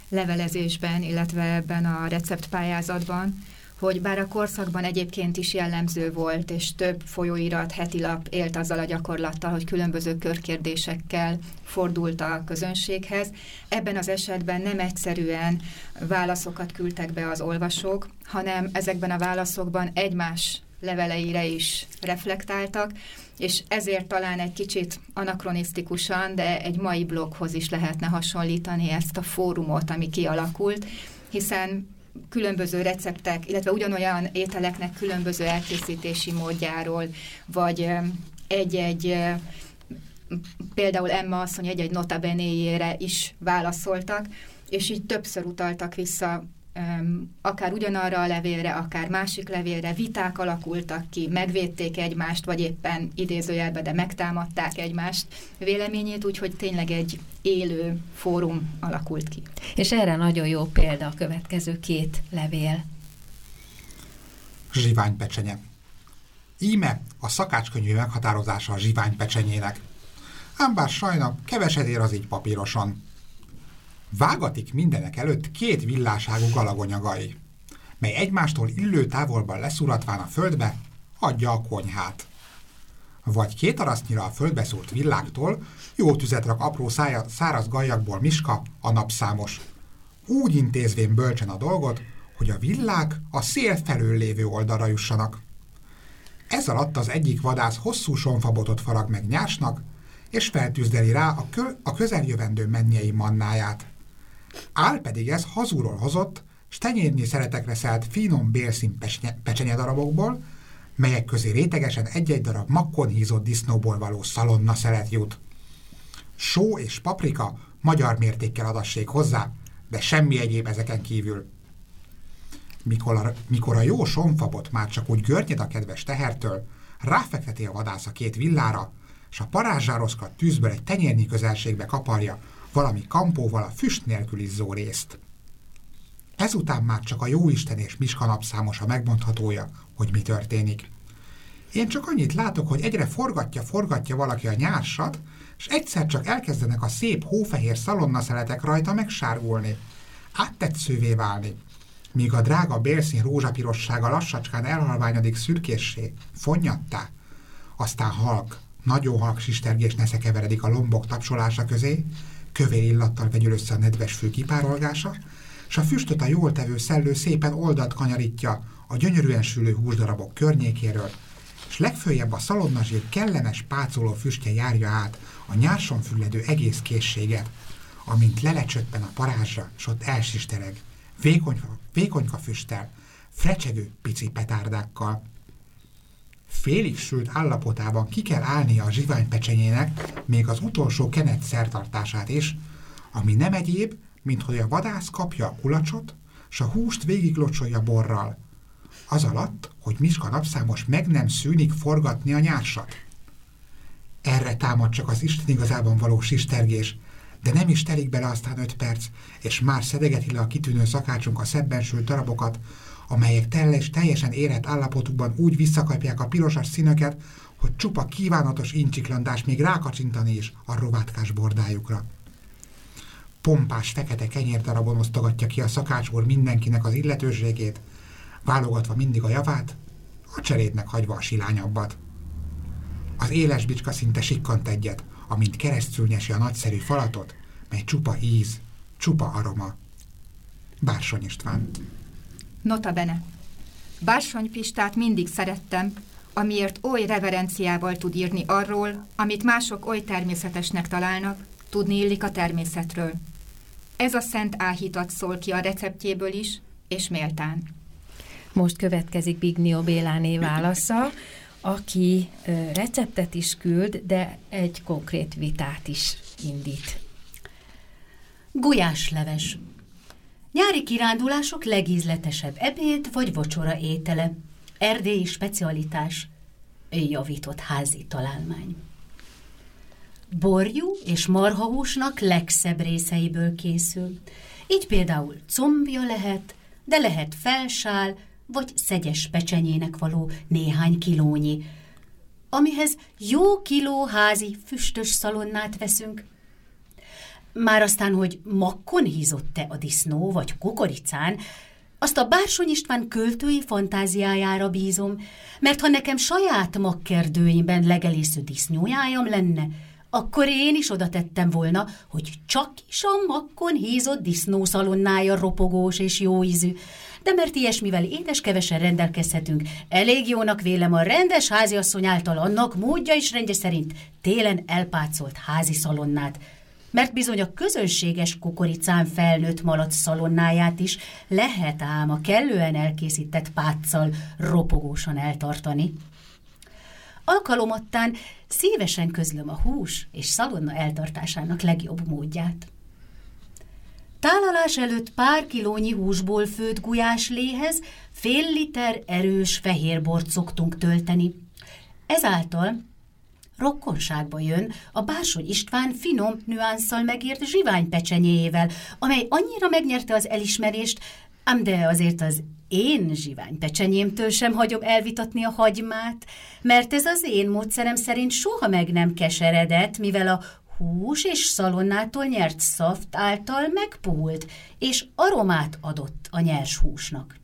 levelezésben, illetve ebben a receptpályázatban, hogy bár a korszakban egyébként is jellemző volt, és több folyóirat, hetilap élt azzal a gyakorlattal, hogy különböző körkérdésekkel fordult a közönséghez. Ebben az esetben nem egyszerűen válaszokat küldtek be az olvasók, hanem ezekben a válaszokban egymás leveleire is reflektáltak, és ezért talán egy kicsit anakronisztikusan, de egy mai bloghoz is lehetne hasonlítani ezt a fórumot, ami kialakult, hiszen különböző receptek, illetve ugyanolyan ételeknek különböző elkészítési módjáról, vagy egy-egy, például Emma asszony egy-egy notabenéjére is válaszoltak, és így többször utaltak vissza akár ugyanarra a levélre, akár másik levélre, viták alakultak ki, megvédték egymást, vagy éppen idézőjelbe, de megtámadták egymást véleményét, úgyhogy tényleg egy élő fórum alakult ki. És erre nagyon jó példa a következő két levél. Zsiványpecsenye. Íme a szakácskönyvi meghatározása a zsiványpecsenyének. Ám bár sajna keveset ér az így papírosan. Vágatik mindenek előtt két villáságú galagonyagai, mely egymástól illő távolban leszúratván a földbe, adja a konyhát. Vagy két arasznyira a földbe szúrt villáktól jó tüzet rak apró száraz gallyakból Miska, a napszámos. Úgy intézvén bölcsen a dolgot, hogy a villák a szél felől lévő oldalra jussanak. Ez alatt az egyik vadász hosszú sonfabotot farag meg nyásnak, és feltűzdeli rá a közeljövendő mennyei mannáját. Ál pedig ez hazúról hozott, s tenyérnyi szeretekre szelt finom bélszín pecsenyedarabokból, melyek közé rétegesen egy-egy darab makkon hízott disznóból való szalonna szelet jut. Só és paprika magyar mértékkel adassék hozzá, de semmi egyéb ezeken kívül. Mikor a jó sonfabot már csak úgy görnyed a kedves tehertől, ráfekteti a vadász a két villára, és a parázsározkat tűzből egy tenyérnyi közelségbe kaparja valami kampóval a füst nélkül izzó részt. Ezután már csak a jóisten és Miska napszámos a megmondhatója, hogy mi történik. Én csak annyit látok, hogy egyre forgatja valaki a nyársat, és egyszer csak elkezdenek a szép hófehér szalonnaszeletek rajta megsárgulni, áttetszővé válni, míg a drága bélszín rózsapirossága lassacskán elhalványodik szürkéssé, fonnyattá. Aztán halk, nagyon halk sistergés nesze keveredik a lombok tapsolása közé, kövér illattal vegyül össze a nedves fű kipárolgása, és a füstöt a jól tevő szellő szépen oldalt kanyarítja a gyönyörűen sülő húsdarabok környékéről, és legföljebb a szalonnazsír kellemes pácoló füstje járja át a nyárson fülledő egész készséget, amint lelecsöppen a parázsra, s ott elsistereg, vékonyka füsttel, frecsegő pici petárdákkal. Félig sült állapotában ki kell állnia a zsiványpecsenyének még az utolsó kenet szertartását is, ami nem egyéb, mint hogy a vadász kapja a kulacsot, s a húst végiglocsolja borral. Az alatt, hogy Miska napszámos meg nem szűnik forgatni a nyársat. Erre támad csak az Isten igazában való sistergés, de nem is telik bele aztán 5 perc, és már szedegeti le a kitűnő szakácsunk a szebben sült darabokat, amelyek teljesen érett állapotukban úgy visszakapják a pirosas színöket, hogy csupa kívánatos incsiklandás még rákacsintani is a rovátkás bordájukra. Pompás fekete kenyérdarabon osztogatja ki a szakács úr mindenkinek az illetőségét, válogatva mindig a javát, a cselédnek hagyva a silányabbat. Az éles bicska szinte sikkant egyet, amint keresztül nyesi a nagyszerű falatot, mely csupa íz, csupa aroma. Bársony István. Nota bene. Bársony Pistát mindig szerettem, amiért oly reverenciával tud írni arról, amit mások oly természetesnek találnak, tudni illik a természetről. Ez a szent áhítat szól ki a receptjéből is, és méltán. Most következik Bignió Béláné válasza, aki receptet is küld, de egy konkrét vitát is indít. Gulyásleves. Nyári kirándulások legízletesebb ebéd vagy vacsora étele. Erdélyi specialitás. Javított házi találmány. Borjú és marhahúsnak legszebb részeiből készül. Így például combja lehet, de lehet felsál, vagy szegyes pecsenyének való néhány kilónyi, amihez jó kiló házi füstös szalonnát veszünk. Már aztán, hogy makkon hízott-e a disznó vagy kukoricán, azt a Bársony István költői fantáziájára bízom, mert ha nekem saját makkerdőimben legelésző disznójájam lenne, akkor én is oda tettem volna, hogy csak is a makkon hízott disznószalonnája ropogós és jó ízű, de mert ilyesmivel édeskevesen rendelkezhetünk, elég jónak vélem a rendes háziasszony által annak módja és rendje szerint télen elpácolt házi szalonnát, mert bizony a közönséges kukoricán felnőtt malac szalonnáját is lehet ám a kellően elkészített páccal ropogósan eltartani. Alkalomattán szívesen közlöm a hús és szalonna eltartásának legjobb módját. Tálalás előtt pár kilónyi húsból főtt gulyásléhez fél liter erős fehérbort szoktunk tölteni. Ezáltal rokkonságba jön a Bársony István finom nüansszal megírt zsiványpecsenyéjével, amely annyira megnyerte az elismerést, ám de azért az én zsiványpecsenyémtől sem hagyom elvitatni a hagymát, mert ez az én módszerem szerint soha meg nem keseredett, mivel a hús és szalonnától nyert szaft által megpuhult, és aromát adott a nyers húsnak.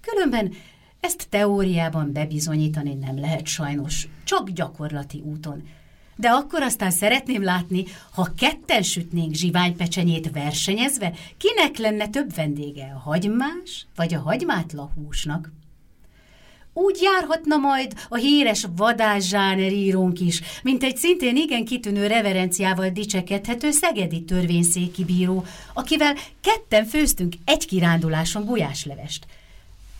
Különben ezt teóriában bebizonyítani nem lehet sajnos, csak gyakorlati úton. De akkor aztán szeretném látni, ha ketten sütnénk zsiványpecsenyét versenyezve, kinek lenne több vendége, a hagymás vagy a hagymátlan húsnak. Úgy járhatna majd a híres vadász zsáner írónk is, mint egy szintén igen kitűnő reverenciával dicsekedhető szegedi törvényszéki bíró, akivel ketten főztünk egy kiránduláson gulyáslevest.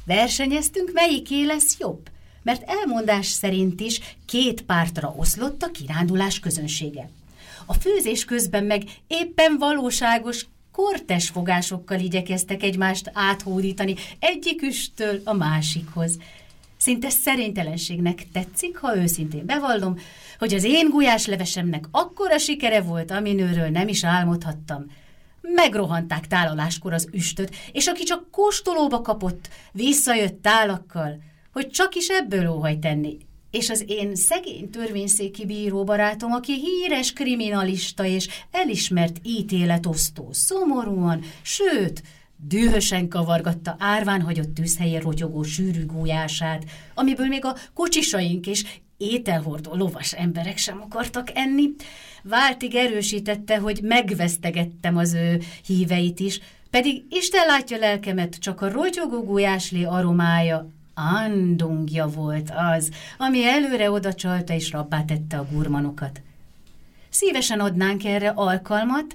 Versenyeztünk, melyiké lesz jobb, mert elmondás szerint is 2 pártra oszlott a kirándulás közönsége. A főzés közben meg éppen valóságos, kortes fogásokkal igyekeztek egymást áthódítani egyiküstől a másikhoz. Szinte szerénytelenségnek tetszik, ha őszintén bevallom, hogy az én gulyáslevesemnek akkora sikere volt, aminőről nem is álmodhattam. Megrohanták tálaláskor az üstöt, és aki csak kóstolóba kapott, visszajött tálakkal, hogy csak is ebből óhaj tenni. És az én szegény törvényszéki bíróbarátom, aki híres kriminalista és elismert ítéletosztó, szomorúan, sőt, dühösen kavargatta árván hagyott tűzhelyen rotyogó sűrű gulyását, amiből még a kocsisaink és ételhordó lovas emberek sem akartak enni. Váltig erősítette, hogy megvesztegettem az ő híveit is, pedig Isten látja lelkemet, csak a rotyogó gulyáslé aromája, andungja volt az, ami előre odacsalta és rabbá tette a gurmanokat. Szívesen adnánk erre alkalmat,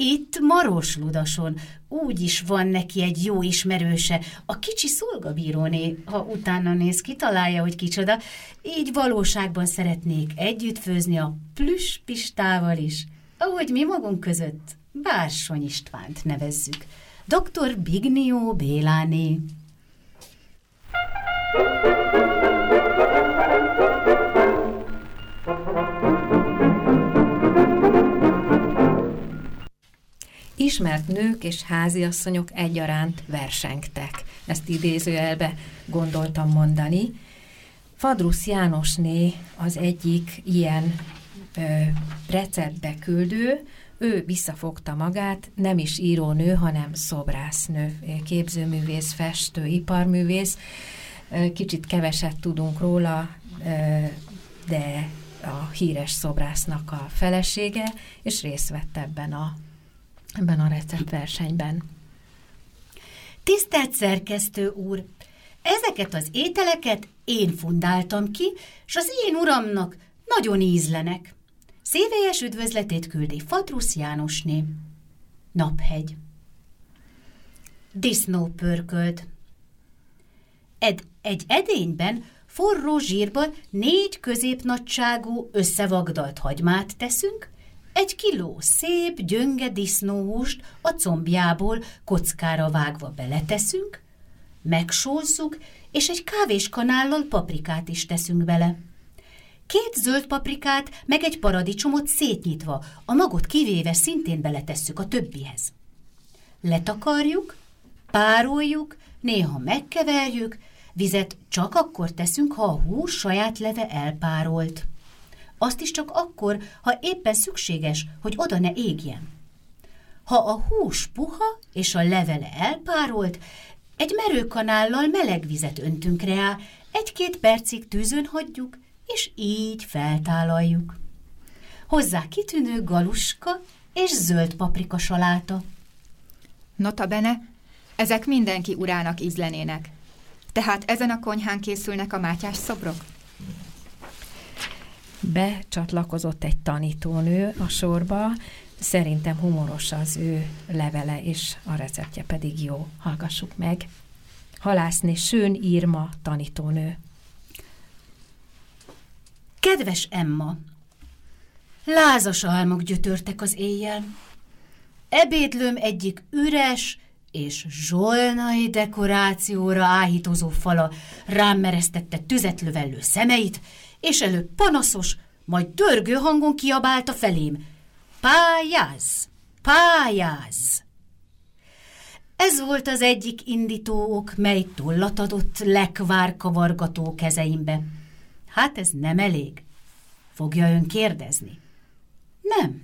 itt Marosludason úgy is van neki egy jó ismerőse, a kicsi szolgabíróné, ha utána néz, kitalálja, hogy kicsoda, így valóságban szeretnék együtt főzni a Plüss Pistával is, ahogy mi magunk között Bársony Istvánt nevezzük. Dr. Bignió Béláné. Ismert nők és háziasszonyok egyaránt versengtek. Ezt idézőjelbe gondoltam mondani. Fadrusz Jánosné az egyik ilyen receptbe küldő, ő visszafogta magát, nem is írónő, hanem szobrásznő, képzőművész, festő, iparművész. Kicsit keveset tudunk róla, de a híres szobrásznak a felesége, és részt vett ebben a receptversenyben. Tisztelt szerkesztő úr! Ezeket az ételeket én fundáltam ki, és az én uramnak nagyon ízlenek. Szívélyes üdvözletét küldi Fadrusz Jánosné. Naphegy. Disznópörkölt. Egy edényben forró zsírba 4 középnagyságú összevagdalt hagymát teszünk, 1 kiló szép, gyönge disznóhúst a combjából kockára vágva beleteszünk, megsózzuk, és 1 kávéskanállal paprikát is teszünk bele. 2 zöld paprikát, meg 1 paradicsomot szétnyitva, a magot kivéve szintén beletesszük a többihez. Letakarjuk, pároljuk, néha megkeverjük, vizet csak akkor teszünk, ha a hús saját leve elpárolt. Azt is csak akkor, ha éppen szükséges, hogy oda ne égjen. Ha a hús puha és a levele elpárolt, 1 merőkanállal meleg vizet öntünk rá, 1-2 percig tűzön hagyjuk, és így feltálaljuk. Hozzá kitűnő galuska és zöld paprika saláta. Nota bene, ezek mindenki urának ízlenének. Tehát ezen a konyhán készülnek a mátyás szobrok? Becsatlakozott egy tanítónő a sorba, szerintem humoros az ő levele, és a receptje pedig jó. Hallgassuk meg. Halászné Sönirma tanítónő. Kedves Emma! Lázas álmok gyötörtek az éjjel. Ebédlőm egyik üres és zsolnai dekorációra áhítozó fala rám meresztette tüzetlövellő szemeit, és előbb panaszos, majd dörgő hangon kiabálta felém. Pályázz! Pályázz! Ez volt az egyik indító ok, mely tollat adott lekvárkavargató kezeimbe. Hát ez nem elég, fogja ön kérdezni. Nem,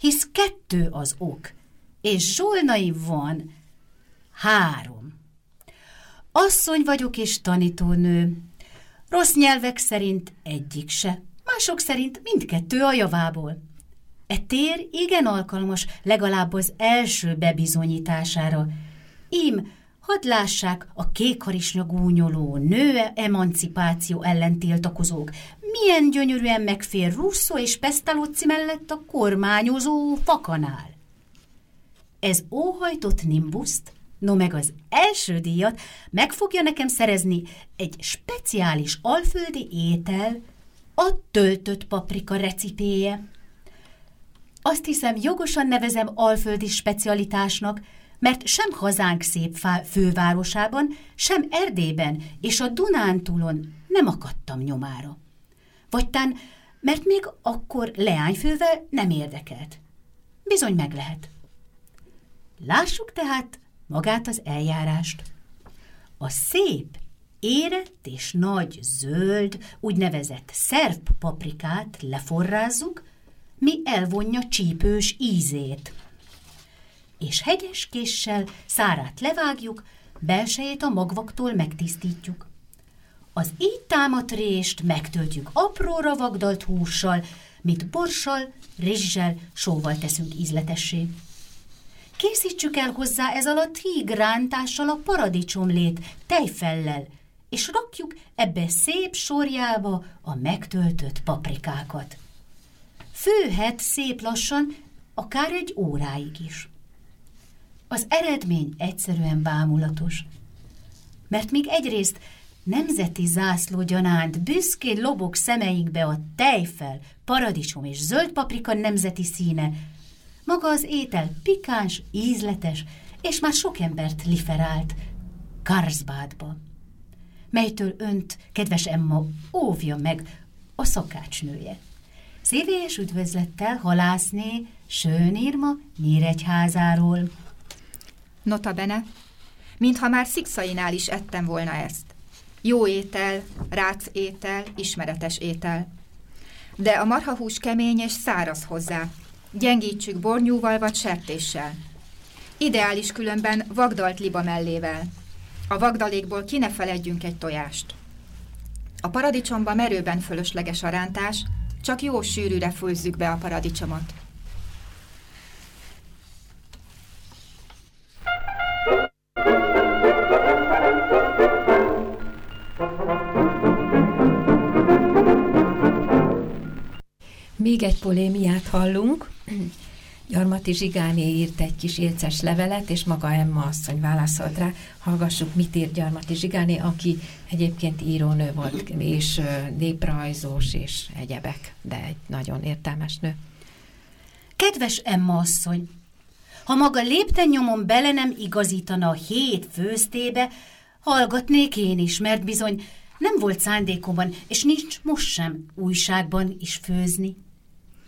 hisz 2 az ok, és zsolnai van 3. Asszony vagyok és tanítónő. Rossz nyelvek szerint egyik se, mások szerint mindkettő a javából. E tér igen alkalmas legalább az első bebizonyítására. Ím, hadd lássák a kékharisnya gúnyoló, nő-emancipáció ellen tiltakozók, milyen gyönyörűen megfér Russo és Pestalozzi mellett a kormányozó fakanál. Ez óhajtott nimbuszt, no meg az első díjat meg fogja nekem szerezni egy speciális alföldi étel, a töltött paprika recipéje. Azt hiszem, jogosan nevezem alföldi specialitásnak, mert sem hazánk szép fővárosában, sem Erdélyben és a Dunántúlon nem akadtam nyomára. Vagytán, mert még akkor leányfővel nem érdekelt. Bizony meg lehet. Lássuk tehát magát az eljárást. A szép, érett és nagy zöld, úgynevezett szerb paprikát leforrázzuk, mi elvonja csípős ízét. És hegyes késsel szárát levágjuk, belsejét a magvaktól megtisztítjuk. Az így támadt rést megtöltjük apróra vagdalt hússal, mint borssal, rizssel, sóval teszünk ízletessé. Készítsük el hozzá ez alatt hígrántással a paradicsomlét, tejfellel, és rakjuk ebbe szép sorjába a megtöltött paprikákat. Főhet szép lassan, akár egy óráig is. Az eredmény egyszerűen bámulatos, mert még egyrészt nemzeti zászló gyanánt büszkén lobog szemeinkbe a tejfel, paradicsom és zöld paprika nemzeti színe, maga az étel pikáns, ízletes, és már sok embert liferált Karlsbadba, melytől önt, kedves Emma, óvja meg a szakácsnője. Szívélyes üdvözlettel Halászné Sönirma Nyíregyházáról. Nota bene, mintha már Szikszainál is ettem volna ezt. Jó étel, rác étel, ismeretes étel. De a marhahús kemény és száraz hozzá. Gyengítsük bornyúval vagy sertéssel. Ideális különben vagdalt liba mellével. A vagdalékból ki ne feledjünk egy tojást. A paradicsomba merőben fölösleges a rántás, csak jó sűrűre főzzük be a paradicsomot. Még egy polémiát hallunk. Gyarmati Zsigáné írt egy kis éces levelet, és maga Emma asszony válaszolt rá. Hallgassuk, mit írt Gyarmati Zsigáné, aki egyébként írónő volt, és néprajzós, és egyebek, de egy nagyon értelmes nő. Kedves Emma asszony, ha maga léptennyomon bele nem igazítana a hét főztébe, hallgatnék én is, mert bizony nem volt szándékomban, és nincs most sem újságban is főzni.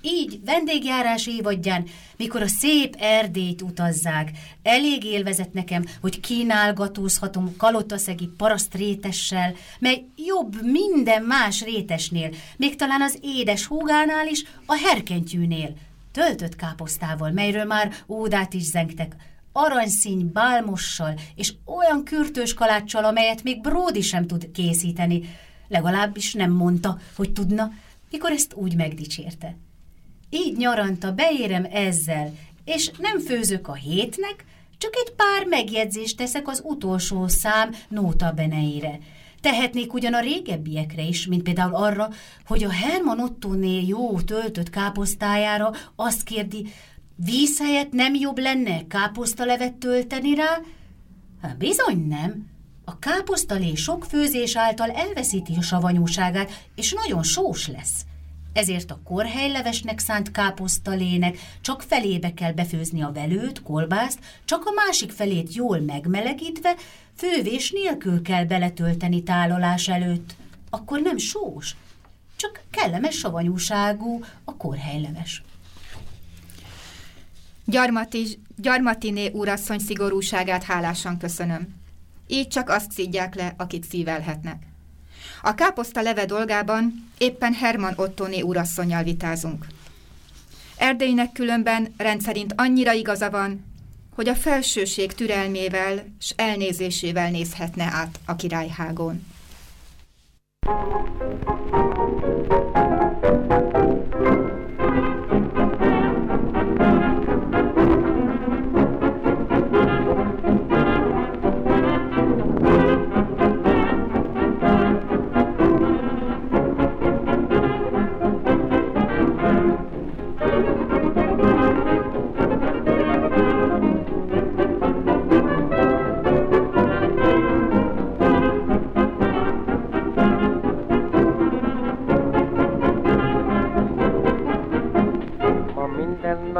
Így vendégjárás évadján, mikor a szép Erdélyt utazzák, elég élvezett nekem, hogy kínálgatózhatom kalotaszegi parasztrétessel, mely jobb minden más rétesnél, még talán az édes húgánál is, a herkentyűnél, töltött káposztával, melyről már ódát is zengtek, aranyszín bálmossal és olyan kürtős kaláccsal, amelyet még Bródi sem tud készíteni, legalábbis nem mondta, hogy tudna, mikor ezt úgy megdicsérte. Így nyaranta beérem ezzel, és nem főzök a hétnek, csak egy pár megjegyzést teszek az utolsó szám nóta beneire. Tehetnék ugyan a régebbiekre is, mint például arra, hogy a Herman Ottónél jó töltött káposztájára azt kérdi, víz helyett nem jobb lenne káposztalevet tölteni rá? Hát bizony nem. A káposztalé sok főzés által elveszíti a savanyúságát, és nagyon sós lesz. Ezért a korhelylevesnek szánt káposztalének csak felébe kell befőzni a velőt, kolbászt, csak a másik felét jól megmelegítve, fővés nélkül kell beletölteni tálalás előtt. Akkor nem sós, csak kellemes savanyúságú a korhelyleves. Gyarmatiné úrasszony szigorúságát hálásan köszönöm. Így csak azt szidják le, akit szívelhetnek. A káposzta leve dolgában éppen Herman Ottóné úrasszonnyal vitázunk. Erdélynek különben rendszerint annyira igaza van, hogy a felsőség türelmével s elnézésével nézhetne át a királyhágon.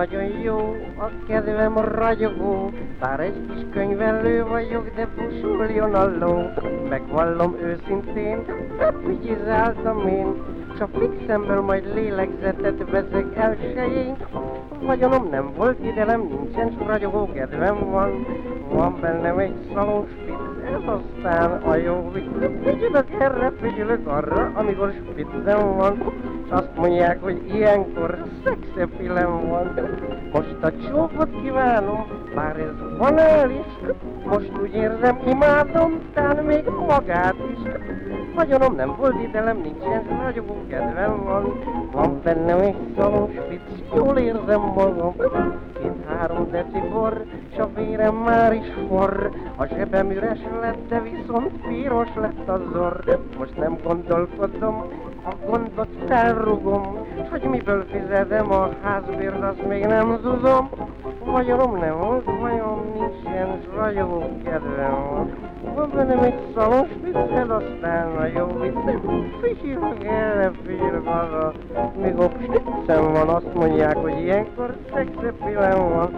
Nagyon jó a kedvem ragyogó, bár egy kis könyvelő vagyok, de busuljon a ló. Megvallom őszintén, epigyizáltam én, csak fixemből majd lélegzetet veszek elsőjén. Vagyonom nem volt, idelem nincsen, csak ragyogó kedvem van. Van bennem egy szalonspic, ez aztán a jó vicc. Figyülök erre, figyülök arra, amikor spiccem van. S azt mondják, hogy ilyenkor szexepilem van. Most a csókot kívánom, bár ez banális. Most úgy érzem, imádom, tán még magát is. Vagyonom nem volt, idelem nincsen, ragyogó kedvem van. Van bennem egy szalonspic, jól érzem magam. 2-3 decibor, s a vérem már is forr. A zsebem üres lett, de viszont piros lett a zorr. Most nem gondolkodom, a gondot felrugom, s hogy miből fizetem a házbért, azt még nem zuzom. Vagyonom nem volt, majom nincsen, s ragyogó kedvem van. Van bennem egy szalonspiccel, aztán a jó viccem. Figyelök erre, figyelök arra, míg a spiccem van. Azt mondják, hogy ilyenkor szexepilem van.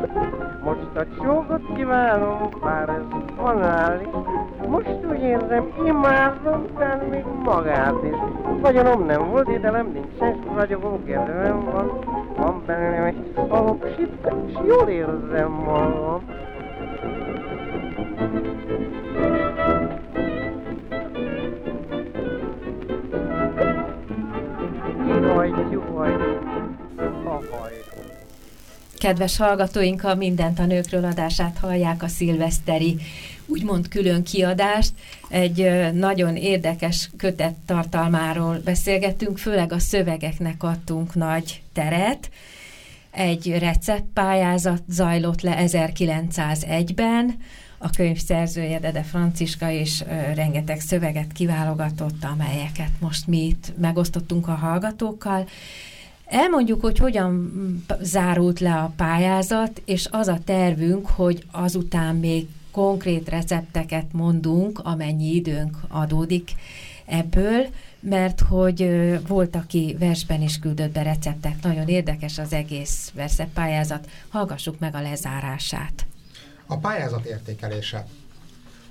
Most a csókot kívánom, bár ez banális. Most úgy érzem, imádom, de még magát is. Vagyonom nem volt, idelem nincsen, s ragyogó kedvem van. Van bennem egy szalonspic, s jól érzem magam. Kedves hallgatóink, a Mindent a nőkről adását hallják, a szilveszteri úgymond külön kiadást. Egy nagyon érdekes kötet tartalmáról beszélgettünk, főleg a szövegeknek adtunk nagy teret. Egy receptpályázat zajlott le 1901-ben, a könyv szerzője Dede Franciska, és rengeteg szöveget kiválogatott, amelyeket most mi itt megosztottunk a hallgatókkal. Elmondjuk, hogy hogyan zárult le a pályázat, és az a tervünk, hogy azután még konkrét recepteket mondunk, amennyi időnk adódik ebből, mert hogy volt, aki versben is küldött be receptet. Nagyon érdekes az egész verszepályázat. Hallgassuk meg a lezárását. A pályázat értékelése.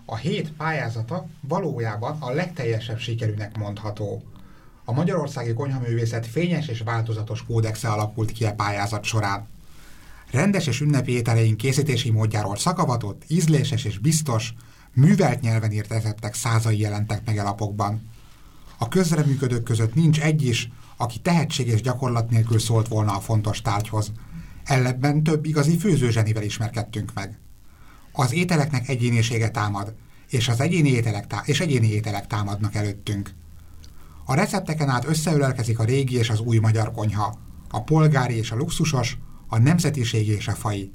A 7 pályázata valójában a legteljesebb sikerűnek mondható. A Magyarországi Konyhaművészet fényes és változatos kódexe alakult ki a pályázat során. Rendes és ünnepi ételeink készítési módjáról szakavatott, ízléses és biztos, művelt nyelven írt receptek százai jelentek meg elapokban. A közreműködők között nincs egy is, aki tehetség és gyakorlat nélkül szólt volna a fontos tárgyhoz. Ellenben több igazi főzőzsenivel ismerkedtünk meg. Az ételeknek egyénisége támad, és az egyéni ételek támadnak előttünk. A recepteken át összeülelkezik a régi és az új magyar konyha, a polgári és a luxusos, a nemzetiségi és a fai.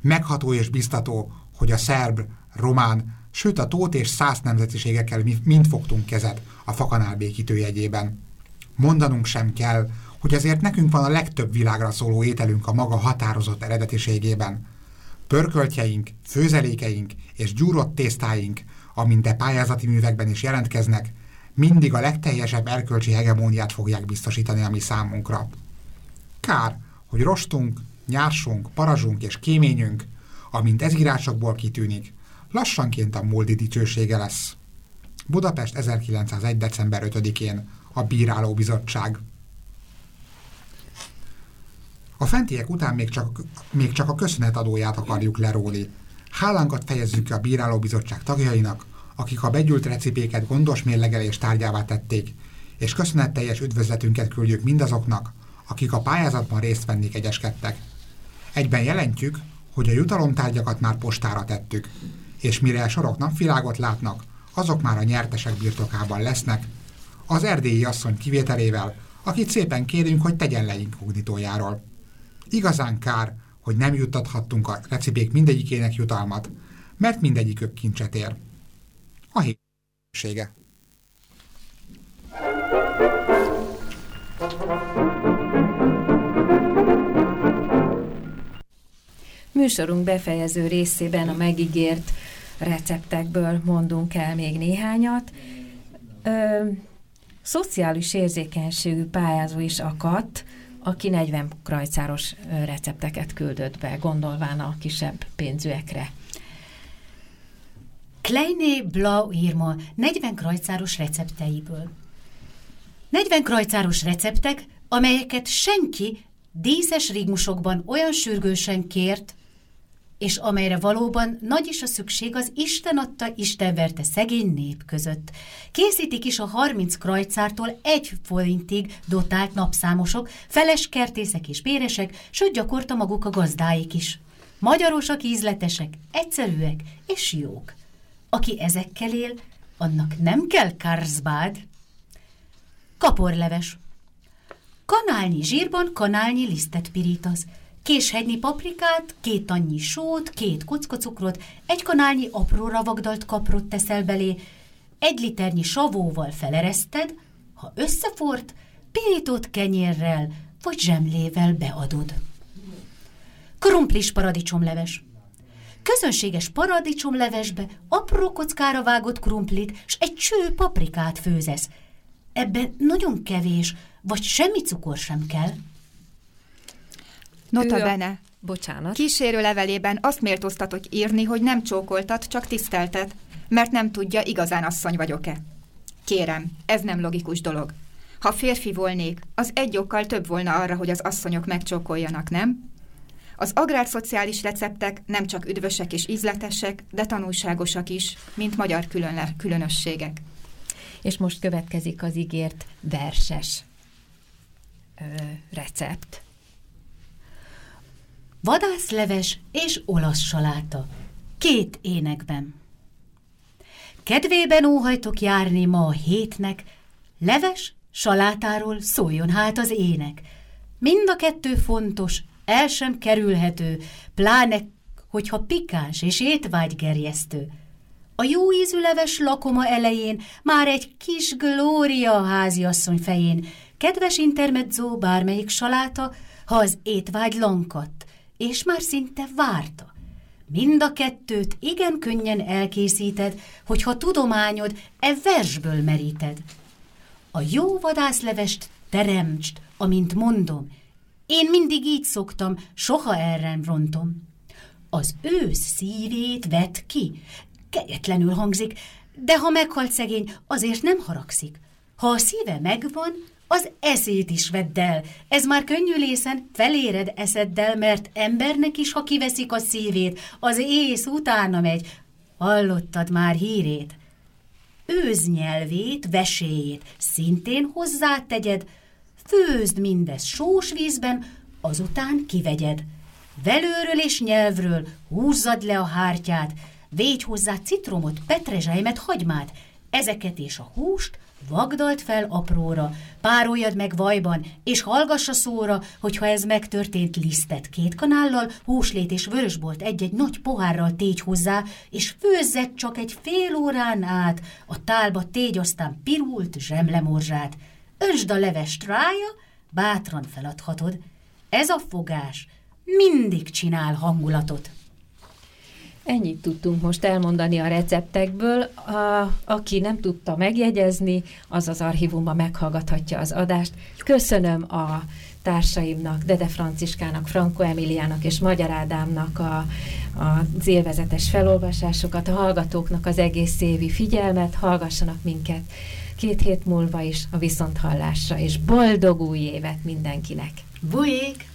Megható és biztató, hogy a szerb, román, sőt a tót és szász nemzetiségekkel mind fogtunk kezet a fakanál békítő jegyében. Mondanunk sem kell, hogy azért nekünk van a legtöbb világra szóló ételünk a maga határozott eredetiségében. Pörköltjeink, főzelékeink és gyúrott tésztáink, amint a pályázati művekben is jelentkeznek, mindig a legteljesebb erkölcsi hegemóniát fogják biztosítani a mi számunkra. Kár, hogy rostunk, nyársunk, parazsunk és kéményünk, amint ez írásokból kitűnik, lassanként a múlti dicsősége lesz. Budapest 1901. december 5-én, a Bírálóbizottság. A fentiek után még csak a köszönetadóját akarjuk leróli. Hálánkat fejezzük ki a Bírálóbizottság tagjainak, akik a begyűlt recipéket gondos mérlegelés tárgyává tették, és köszönetteljes üdvözletünket küldjük mindazoknak, akik a pályázatban részt venni kegyeskedtek. Egyben jelentjük, hogy a jutalomtárgyakat már postára tettük, és mire a sorok napvilágot látnak, azok már a nyertesek birtokában lesznek, az erdélyi asszony kivételével, akit szépen kérünk, hogy tegyen le inkognitójáról. Igazán kár, hogy nem juttathattunk a recipék mindegyikének jutalmat, mert mindegyikük kincset ér. A hétsége. Műsorunk befejező részében a megígért receptekből mondunk el még néhányat. Szociális érzékenységű pályázó is akadt, aki 40 krajcáros recepteket küldött be, gondolván a kisebb pénzűekre. Kleine Blau Irma 40 krajcáros recepteiből. 40 krajcáros receptek, amelyeket senki díszes rigmusokban olyan sürgősen kért, és amelyre valóban nagy is a szükség az Isten adta, Isten verte szegény nép között. Készítik is a 30 krajcártól 1 forintig dotált napszámosok, feles kertészek és béresek, sőt gyakorta maguk a gazdáik is. Magyarosak, ízletesek, egyszerűek és jók. Aki ezekkel él, annak nem kell Karlsbad. Kaporleves. Kanálnyi zsírban kanálnyi lisztet pirítasz. Késhegynyi paprikát, 2 annyi sót, 2 kocka cukrot, 1 kanálnyi apró ravagdalt kaprot teszel belé, 1 liternyi savóval felereszted, ha összefort, pirított kenyérrel vagy zsemlével beadod. Krumplis paradicsomleves. Közönséges paradicsomlevesbe apró kockára vágott krumplit s 1 cső paprikát főzesz. Ebben nagyon kevés, vagy semmi cukor sem kell. Nota bene. Bocsánat. Kísérő levelében azt méltóztatok írni, hogy nem csókoltat, csak tiszteltet, mert nem tudja, igazán asszony vagyok-e. Kérem, ez nem logikus dolog. Ha férfi volnék, az egy okkal több volna arra, hogy az asszonyok megcsókoljanak, nem? Az agrárszociális receptek nem csak üdvösek és ízletesek, de tanulságosak is, mint magyar különösségek. És most következik az ígért verses recept. Vadászleves és olasz saláta. 2 énekben. Kedvében óhajtok járni ma a hétnek, leves, salátáról szóljon hát az ének. Mind a 2 fontos, el sem kerülhető, pláne, hogyha pikáns és étvágygerjesztő. A jó ízű leves lakoma elején már egy kis glória a háziasszony fején. Kedves intermezzo bármelyik saláta, ha az étvágy lankadt, és már szinte várta. Mind a 2-t igen könnyen elkészíted, hogyha tudományod e versből meríted. A jó vadászlevest teremtsd, amint mondom. Én mindig így szoktam, soha el nem rontom. Az ősz szívét vedd ki. Kegyetlenül hangzik, de ha meghalt szegény, azért nem haragszik. Ha a szíve megvan, az eszét is vedd el. Ez már könnyűlészen feléred eszeddel, mert embernek is, ha kiveszik a szívét, az ész utána megy. Hallottad már hírét? Őznyelvét, veséjét szintén hozzátegyed, főzd mindez sós vízben, azután kivegyed. Velőről és nyelvről húzzad le a hártyát, végy hozzá citromot, petrezselymet, hagymát, ezeket és a húst vagdalt fel apróra, pároljad meg vajban, és hallgass a szóra, hogyha ez megtörtént lisztet 2 kanállal, húslét és vörösbort 1-1 nagy pohárral tégy hozzá, és főzzed csak egy fél órán át, a tálba tégy aztán pirult zsemlemorzsát. Öntsd a levest rája, bátran feladhatod. Ez a fogás mindig csinál hangulatot. Ennyit tudtunk most elmondani a receptekből. Aki nem tudta megjegyezni, az az archívumban meghallgathatja az adást. Köszönöm a társaimnak, Dede Franciskának, Franko Emíliának és Magyar Ádámnak az élvezetes felolvasásokat, a hallgatóknak az egész évi figyelmet, hallgassanak minket 2 hét múlva is a viszonthallásra, és boldog új évet mindenkinek! Bújék!